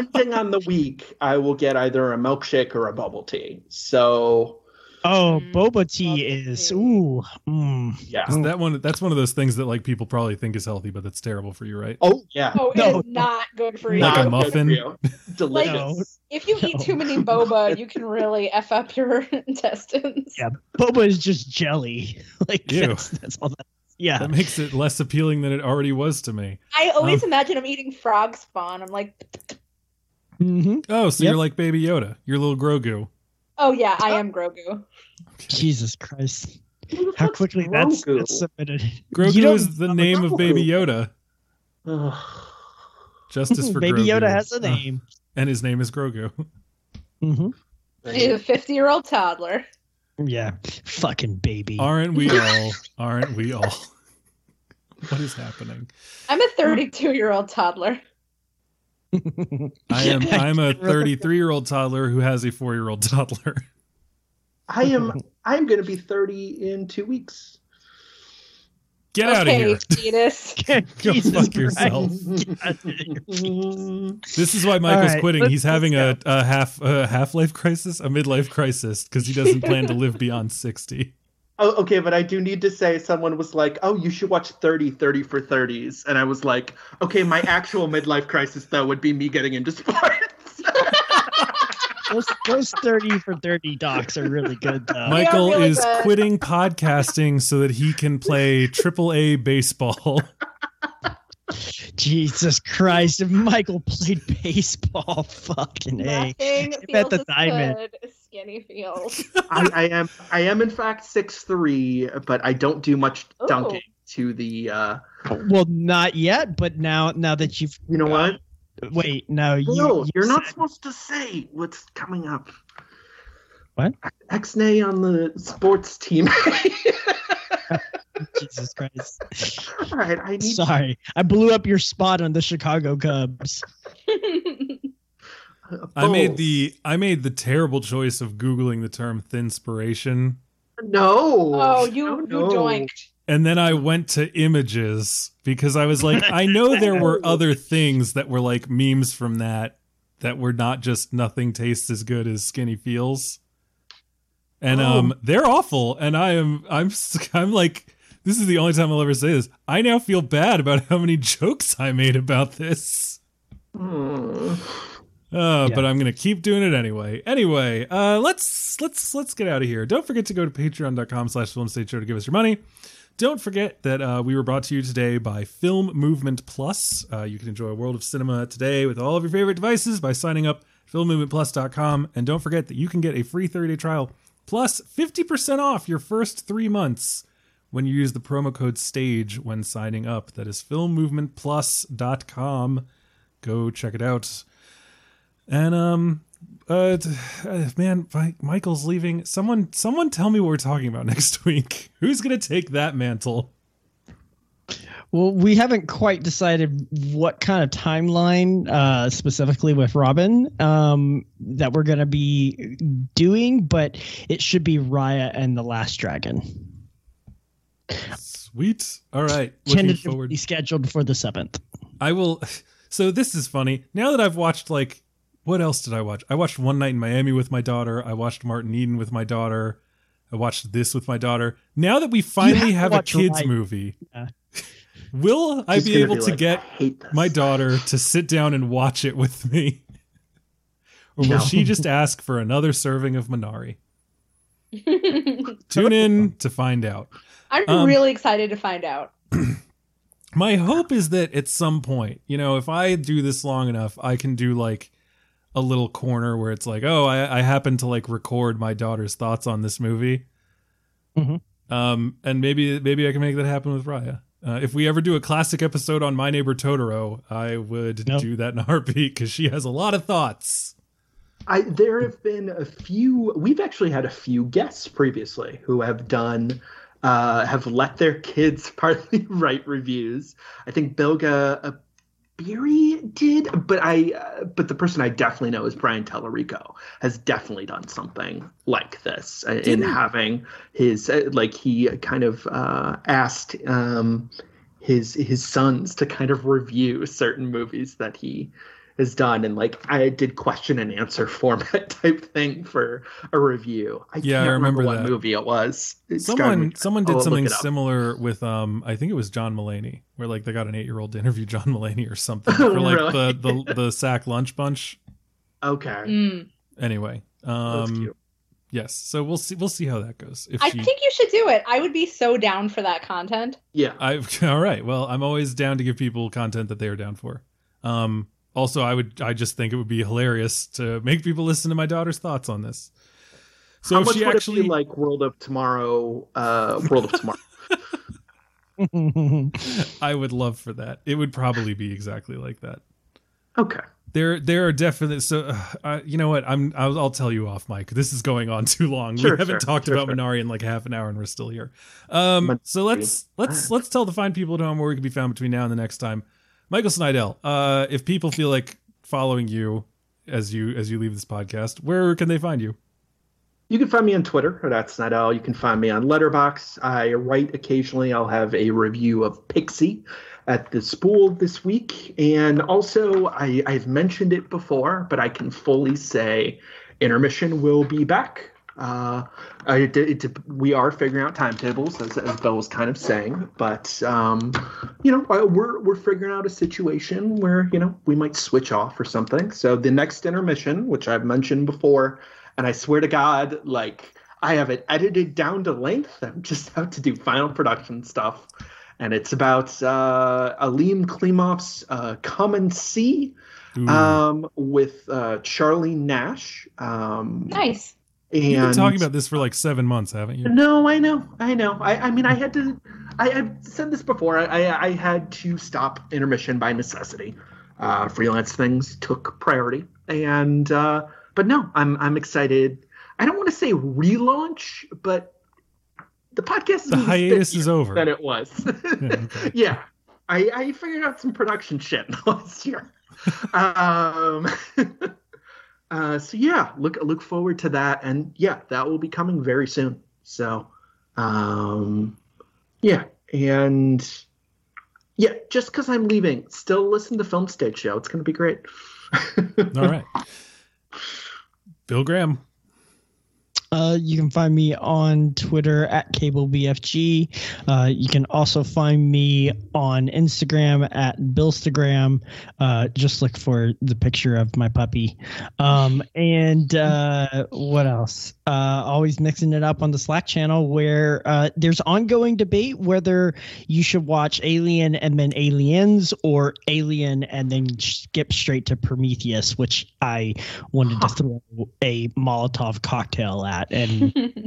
Depending on the week, I will get either a milkshake or a bubble tea. So Oh, mm. boba tea boba is tea. Ooh. Mm. Yeah. Isn't that one that's one of those things that like people probably think is healthy, but that's terrible for you, right? Oh yeah. Oh, no, it's not good for you. Like a muffin. Delicious. Like, if you eat too many boba, you can really F up your intestines. Yeah. Boba is just jelly. Like that's, that's all that. Yeah. That makes it less appealing than it already was to me. I always um, imagine I'm eating frog spawn. I'm like mm-hmm. Oh, so yep. You're like Baby Yoda. You're little Grogu. Oh yeah, I am Grogu. Okay. Jesus Christ. How quickly that's, that's submitted. Grogu is the name know. of Baby Yoda. Justice for Baby Grogu. Yoda has a name. Uh, and his name is Grogu. Mm-hmm. He's a fifty-year-old toddler. Yeah, fucking baby. Aren't we all? Aren't we all? What is happening? I'm a thirty-two-year-old toddler. I am. I'm a thirty-three-year-old toddler who has a four-year-old toddler. I am. I'm going to be thirty in two weeks. Get okay, out of here, fetus. Go Jesus fuck Christ. yourself. Here. This is why Michael's right, quitting. He's having a, a half a half-life crisis, a midlife crisis, because he doesn't plan to live beyond sixty. Oh, okay, but I do need to say someone was like, oh, you should watch thirty, thirty for thirties. And I was like, okay, my actual midlife crisis, though, would be me getting into sports. Those, those thirty for thirty docs are really good, though. Michael really is good. Quitting podcasting so that he can play triple A baseball. Jesus Christ. If Michael played baseball, fucking A. I bet the diamond. Skinny feels. I, I am I am in fact six three, but I don't do much dunking Ooh. to the uh Well, not yet, but now now that you've You know uh, what? Wait, no, you No, you're not said... supposed to say what's coming up. What? X-Nay on the sports team. Jesus Christ. All right, I need Sorry. To... I blew up your spot on the Chicago Cubs. I made the I made the terrible choice of Googling the term thinspiration. No. Oh, you, no. you doinked. And then I went to images because I was like, I know there were other things that were like memes from that that were not just nothing tastes as good as skinny feels. And oh. um they're awful. And I am I'm I'm like, this is the only time I'll ever say this. I now feel bad about how many jokes I made about this. Mm. Uh, yeah. But I'm going to keep doing it anyway. Anyway, uh, let's let's let's get out of here. Don't forget to go to patreon dot com slash film state show to give us your money. Don't forget that uh, we were brought to you today by Film Movement Plus. Uh, you can enjoy a world of cinema today with all of your favorite devices by signing up at film movement plus dot com. And don't forget that you can get a free thirty-day trial plus fifty percent off your first three months when you use the promo code STAGE when signing up. That is film movement plus dot com. Go check it out. And, um, uh, man, Michael's leaving. Someone, someone tell me what we're talking about next week. Who's going to take that mantle? Well, we haven't quite decided what kind of timeline, uh, specifically with Robin, um, that we're going to be doing, but it should be Raya and the Last Dragon. Sweet. All right. Looking forward. Scheduled for the seventh. I will. So this is funny. Now that I've watched, like, what else did I watch? I watched One Night in Miami with my daughter. I watched Martin Eden with my daughter. I watched this with my daughter. Now that we finally have, have a kids' movie, yeah. will I She's be able be to like, get my daughter to sit down and watch it with me? Or will no. she just ask for another serving of Minari? Tune in to find out. I'm um, really excited to find out. My hope is that at some point, you know, if I do this long enough, I can do like a little corner where it's like, oh, I, I happen to like record my daughter's thoughts on this movie. Mm-hmm. Um, and maybe, maybe I can make that happen with Raya. Uh, if we ever do a classic episode on My Neighbor Totoro, I would nope. do that in a heartbeat because she has a lot of thoughts. I, there have been a few, we've actually had a few guests previously who have done, uh, have let their kids partly write reviews. I think Bilga, uh, Beery did, but I, uh, but the person I definitely know is Brian Tellerico has definitely done something like this uh, in having his, uh, like he kind of uh, asked um, his his sons to kind of review certain movies that he is done, and like I did question and answer format type thing for a review. I yeah, can't I remember, remember what movie it was. It's someone me, someone did I'll something similar with um I think it was John Mulaney, where like they got an eight year old to interview John Mulaney or something for like really? the, the the sack lunch bunch. Okay. Mm. Anyway, um, that's cute. Yes. So we'll see. We'll see how that goes. If I she... think you should do it. I would be so down for that content. Yeah. I all right. Well, I'm always down to give people content that they are down for. Um, also, I would. I just think it would be hilarious to make people listen to my daughter's thoughts on this. So how if much she would actually it be like World of Tomorrow, uh, World of Tomorrow. I would love for that. It would probably be exactly like that. Okay. There, there are definite. So, uh, you know what? I'm. I'll, I'll tell you off, Mike. This is going on too long. Sure, we haven't sure, talked sure, about sure. Minari in like half an hour, and we're still here. Um. So let's let's let's tell the fine people at home where we can be found between now and the next time. Michael Snydell. Uh, if people feel like following you as you as you leave this podcast, where can they find you? You can find me on Twitter at Snydell. You can find me on Letterboxd. I write occasionally. I'll have a review of Pixie at the Spool this week. And also, I, I've mentioned it before, but I can fully say Intermission will be back. Uh, it, it, we are figuring out timetables, as, as Bill was kind of saying. But, um, you know, we're we're figuring out a situation where, you know, we might switch off or something. So the next Intermission, which I've mentioned before, and I swear to God, like, I have it edited down to length. I'm just out to do final production stuff. And it's about uh, Aleem Klimov's uh, Come and See um, with uh, Charlie Nash. Um, nice. And you've been talking about this for like seven months, haven't you? No, I know. I know. I, I mean, I had to – I've said this before. I, I had to stop Intermission by necessity. Uh, freelance things took priority. And uh, – but no, I'm I'm excited. I don't want to say relaunch, but – the podcast is the hiatus is over. That it was. Yeah, okay. yeah. I, I figured out some production shit last year. um, uh, so yeah, look look forward to that, and yeah, that will be coming very soon. So, um, yeah, and yeah, just because I'm leaving, still listen to Film Stage Show. It's going to be great. All right, Bill Graham. Uh, you can find me on Twitter at Cable B F G. Uh, you can also find me on Instagram at Billstagram. Uh, just look for the picture of my puppy. Um, and uh, what else? Uh, always mixing it up on the Slack channel where uh, there's ongoing debate whether you should watch Alien and then Aliens or Alien and then skip straight to Prometheus, which I wanted huh. to throw a Molotov cocktail at. And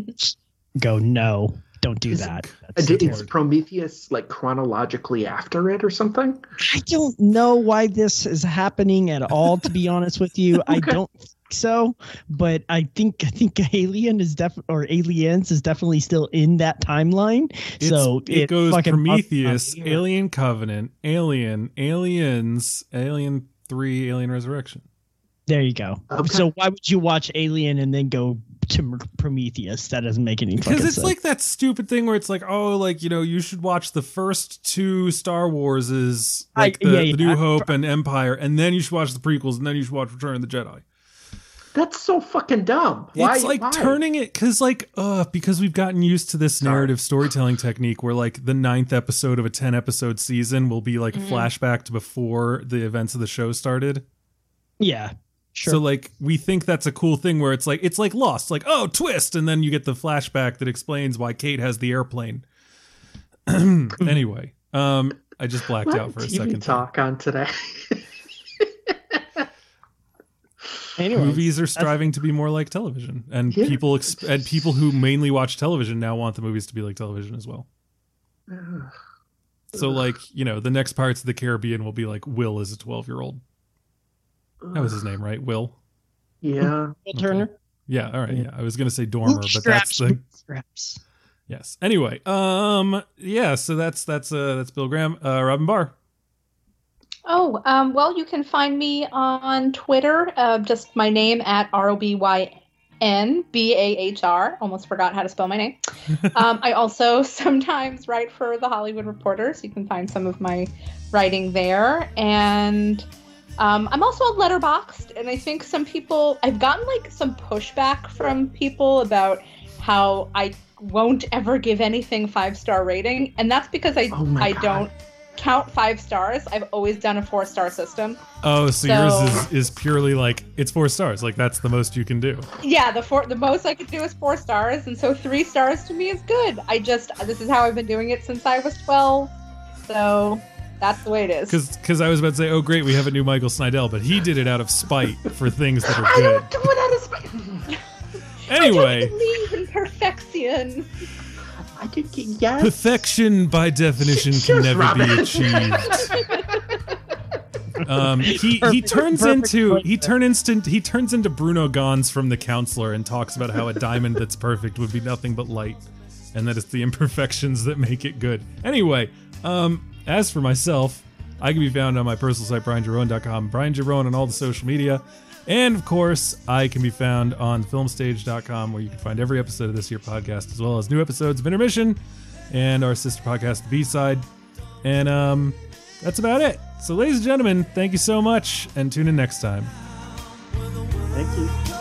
go, no, don't do is that. It, is Prometheus like chronologically after it or something? I don't know why this is happening at all, to be honest with you. Okay. I don't think so, but I think I think Alien is def or Aliens is definitely still in that timeline. It's, so it, it goes Prometheus, up, up, Alien Covenant, Alien, Aliens, Alien three, Alien Resurrection. There you go. Okay. So why would you watch Alien and then go to Prometheus? That doesn't make any sense. Because it's sense. Like that stupid thing where it's like, oh, like, you know, you should watch the first two Star Warses, like I, the, yeah, yeah. the New Hope and Empire, and then you should watch the prequels, and then you should watch Return of the Jedi. That's so fucking dumb. Why, it's like why? turning it because like uh because we've gotten used to this narrative Sorry. storytelling technique where like the ninth episode of a ten episode season will be like mm-hmm. a flashback to before the events of the show started. Yeah. Sure. So like we think that's a cool thing where it's like it's like Lost, like, oh, twist, and then you get the flashback that explains why Kate has the airplane. Anyway, um, I just blacked what out for a second. Talk on today. Anyways, movies are striving to be more like television, and yeah. people exp- and people who mainly watch television now want the movies to be like television as well. So like, you know, the next Pirates of the Caribbean will be like Will is a twelve year old. That was his name, right? Will? Yeah. Will Turner? Okay. Yeah, all right. Yeah, I was going to say Dormer, Luke but that's the... Straps. Yes. Anyway, um, yeah, so that's that's uh, that's Bill Graham. Uh, Robin Barr. Oh, um, well, you can find me on Twitter, uh, just my name at R O B Y N B A H R. Almost forgot how to spell my name. um, I also sometimes write for The Hollywood Reporter, so you can find some of my writing there. And... Um, I'm also on Letterboxd, and I think some people, I've gotten like some pushback from people about how I won't ever give anything five-star rating, and that's because I oh I God. don't count five stars. I've always done a four-star system. Oh, so, so yours is, is purely like, it's four stars, like that's the most you can do. Yeah, the four, the most I could do is four stars, and so three stars to me is good. I just, this is how I've been doing it since I was twelve, so... That's the way it is. Because I was about to say, oh, great, we have a new Michael Snydell, but he did it out of spite for things that are I good. I don't do it out of spite. Anyway. I don't believe in perfection. I did get, yes. Perfection, by definition, can never Robin. be achieved. um, he, he turns perfect, into perfect. he turn instant he turns into Bruno Gans from The Counselor and talks about how a diamond that's perfect would be nothing but light, and that it's the imperfections that make it good. Anyway, um. As for myself, I can be found on my personal site, brian jerome dot com, Brian Jerome on all the social media. And, of course, I can be found on film stage dot com, where you can find every episode of this year's podcast, as well as new episodes of Intermission and our sister podcast, The B-Side. And um, that's about it. So, ladies and gentlemen, thank you so much, and tune in next time. Thank you.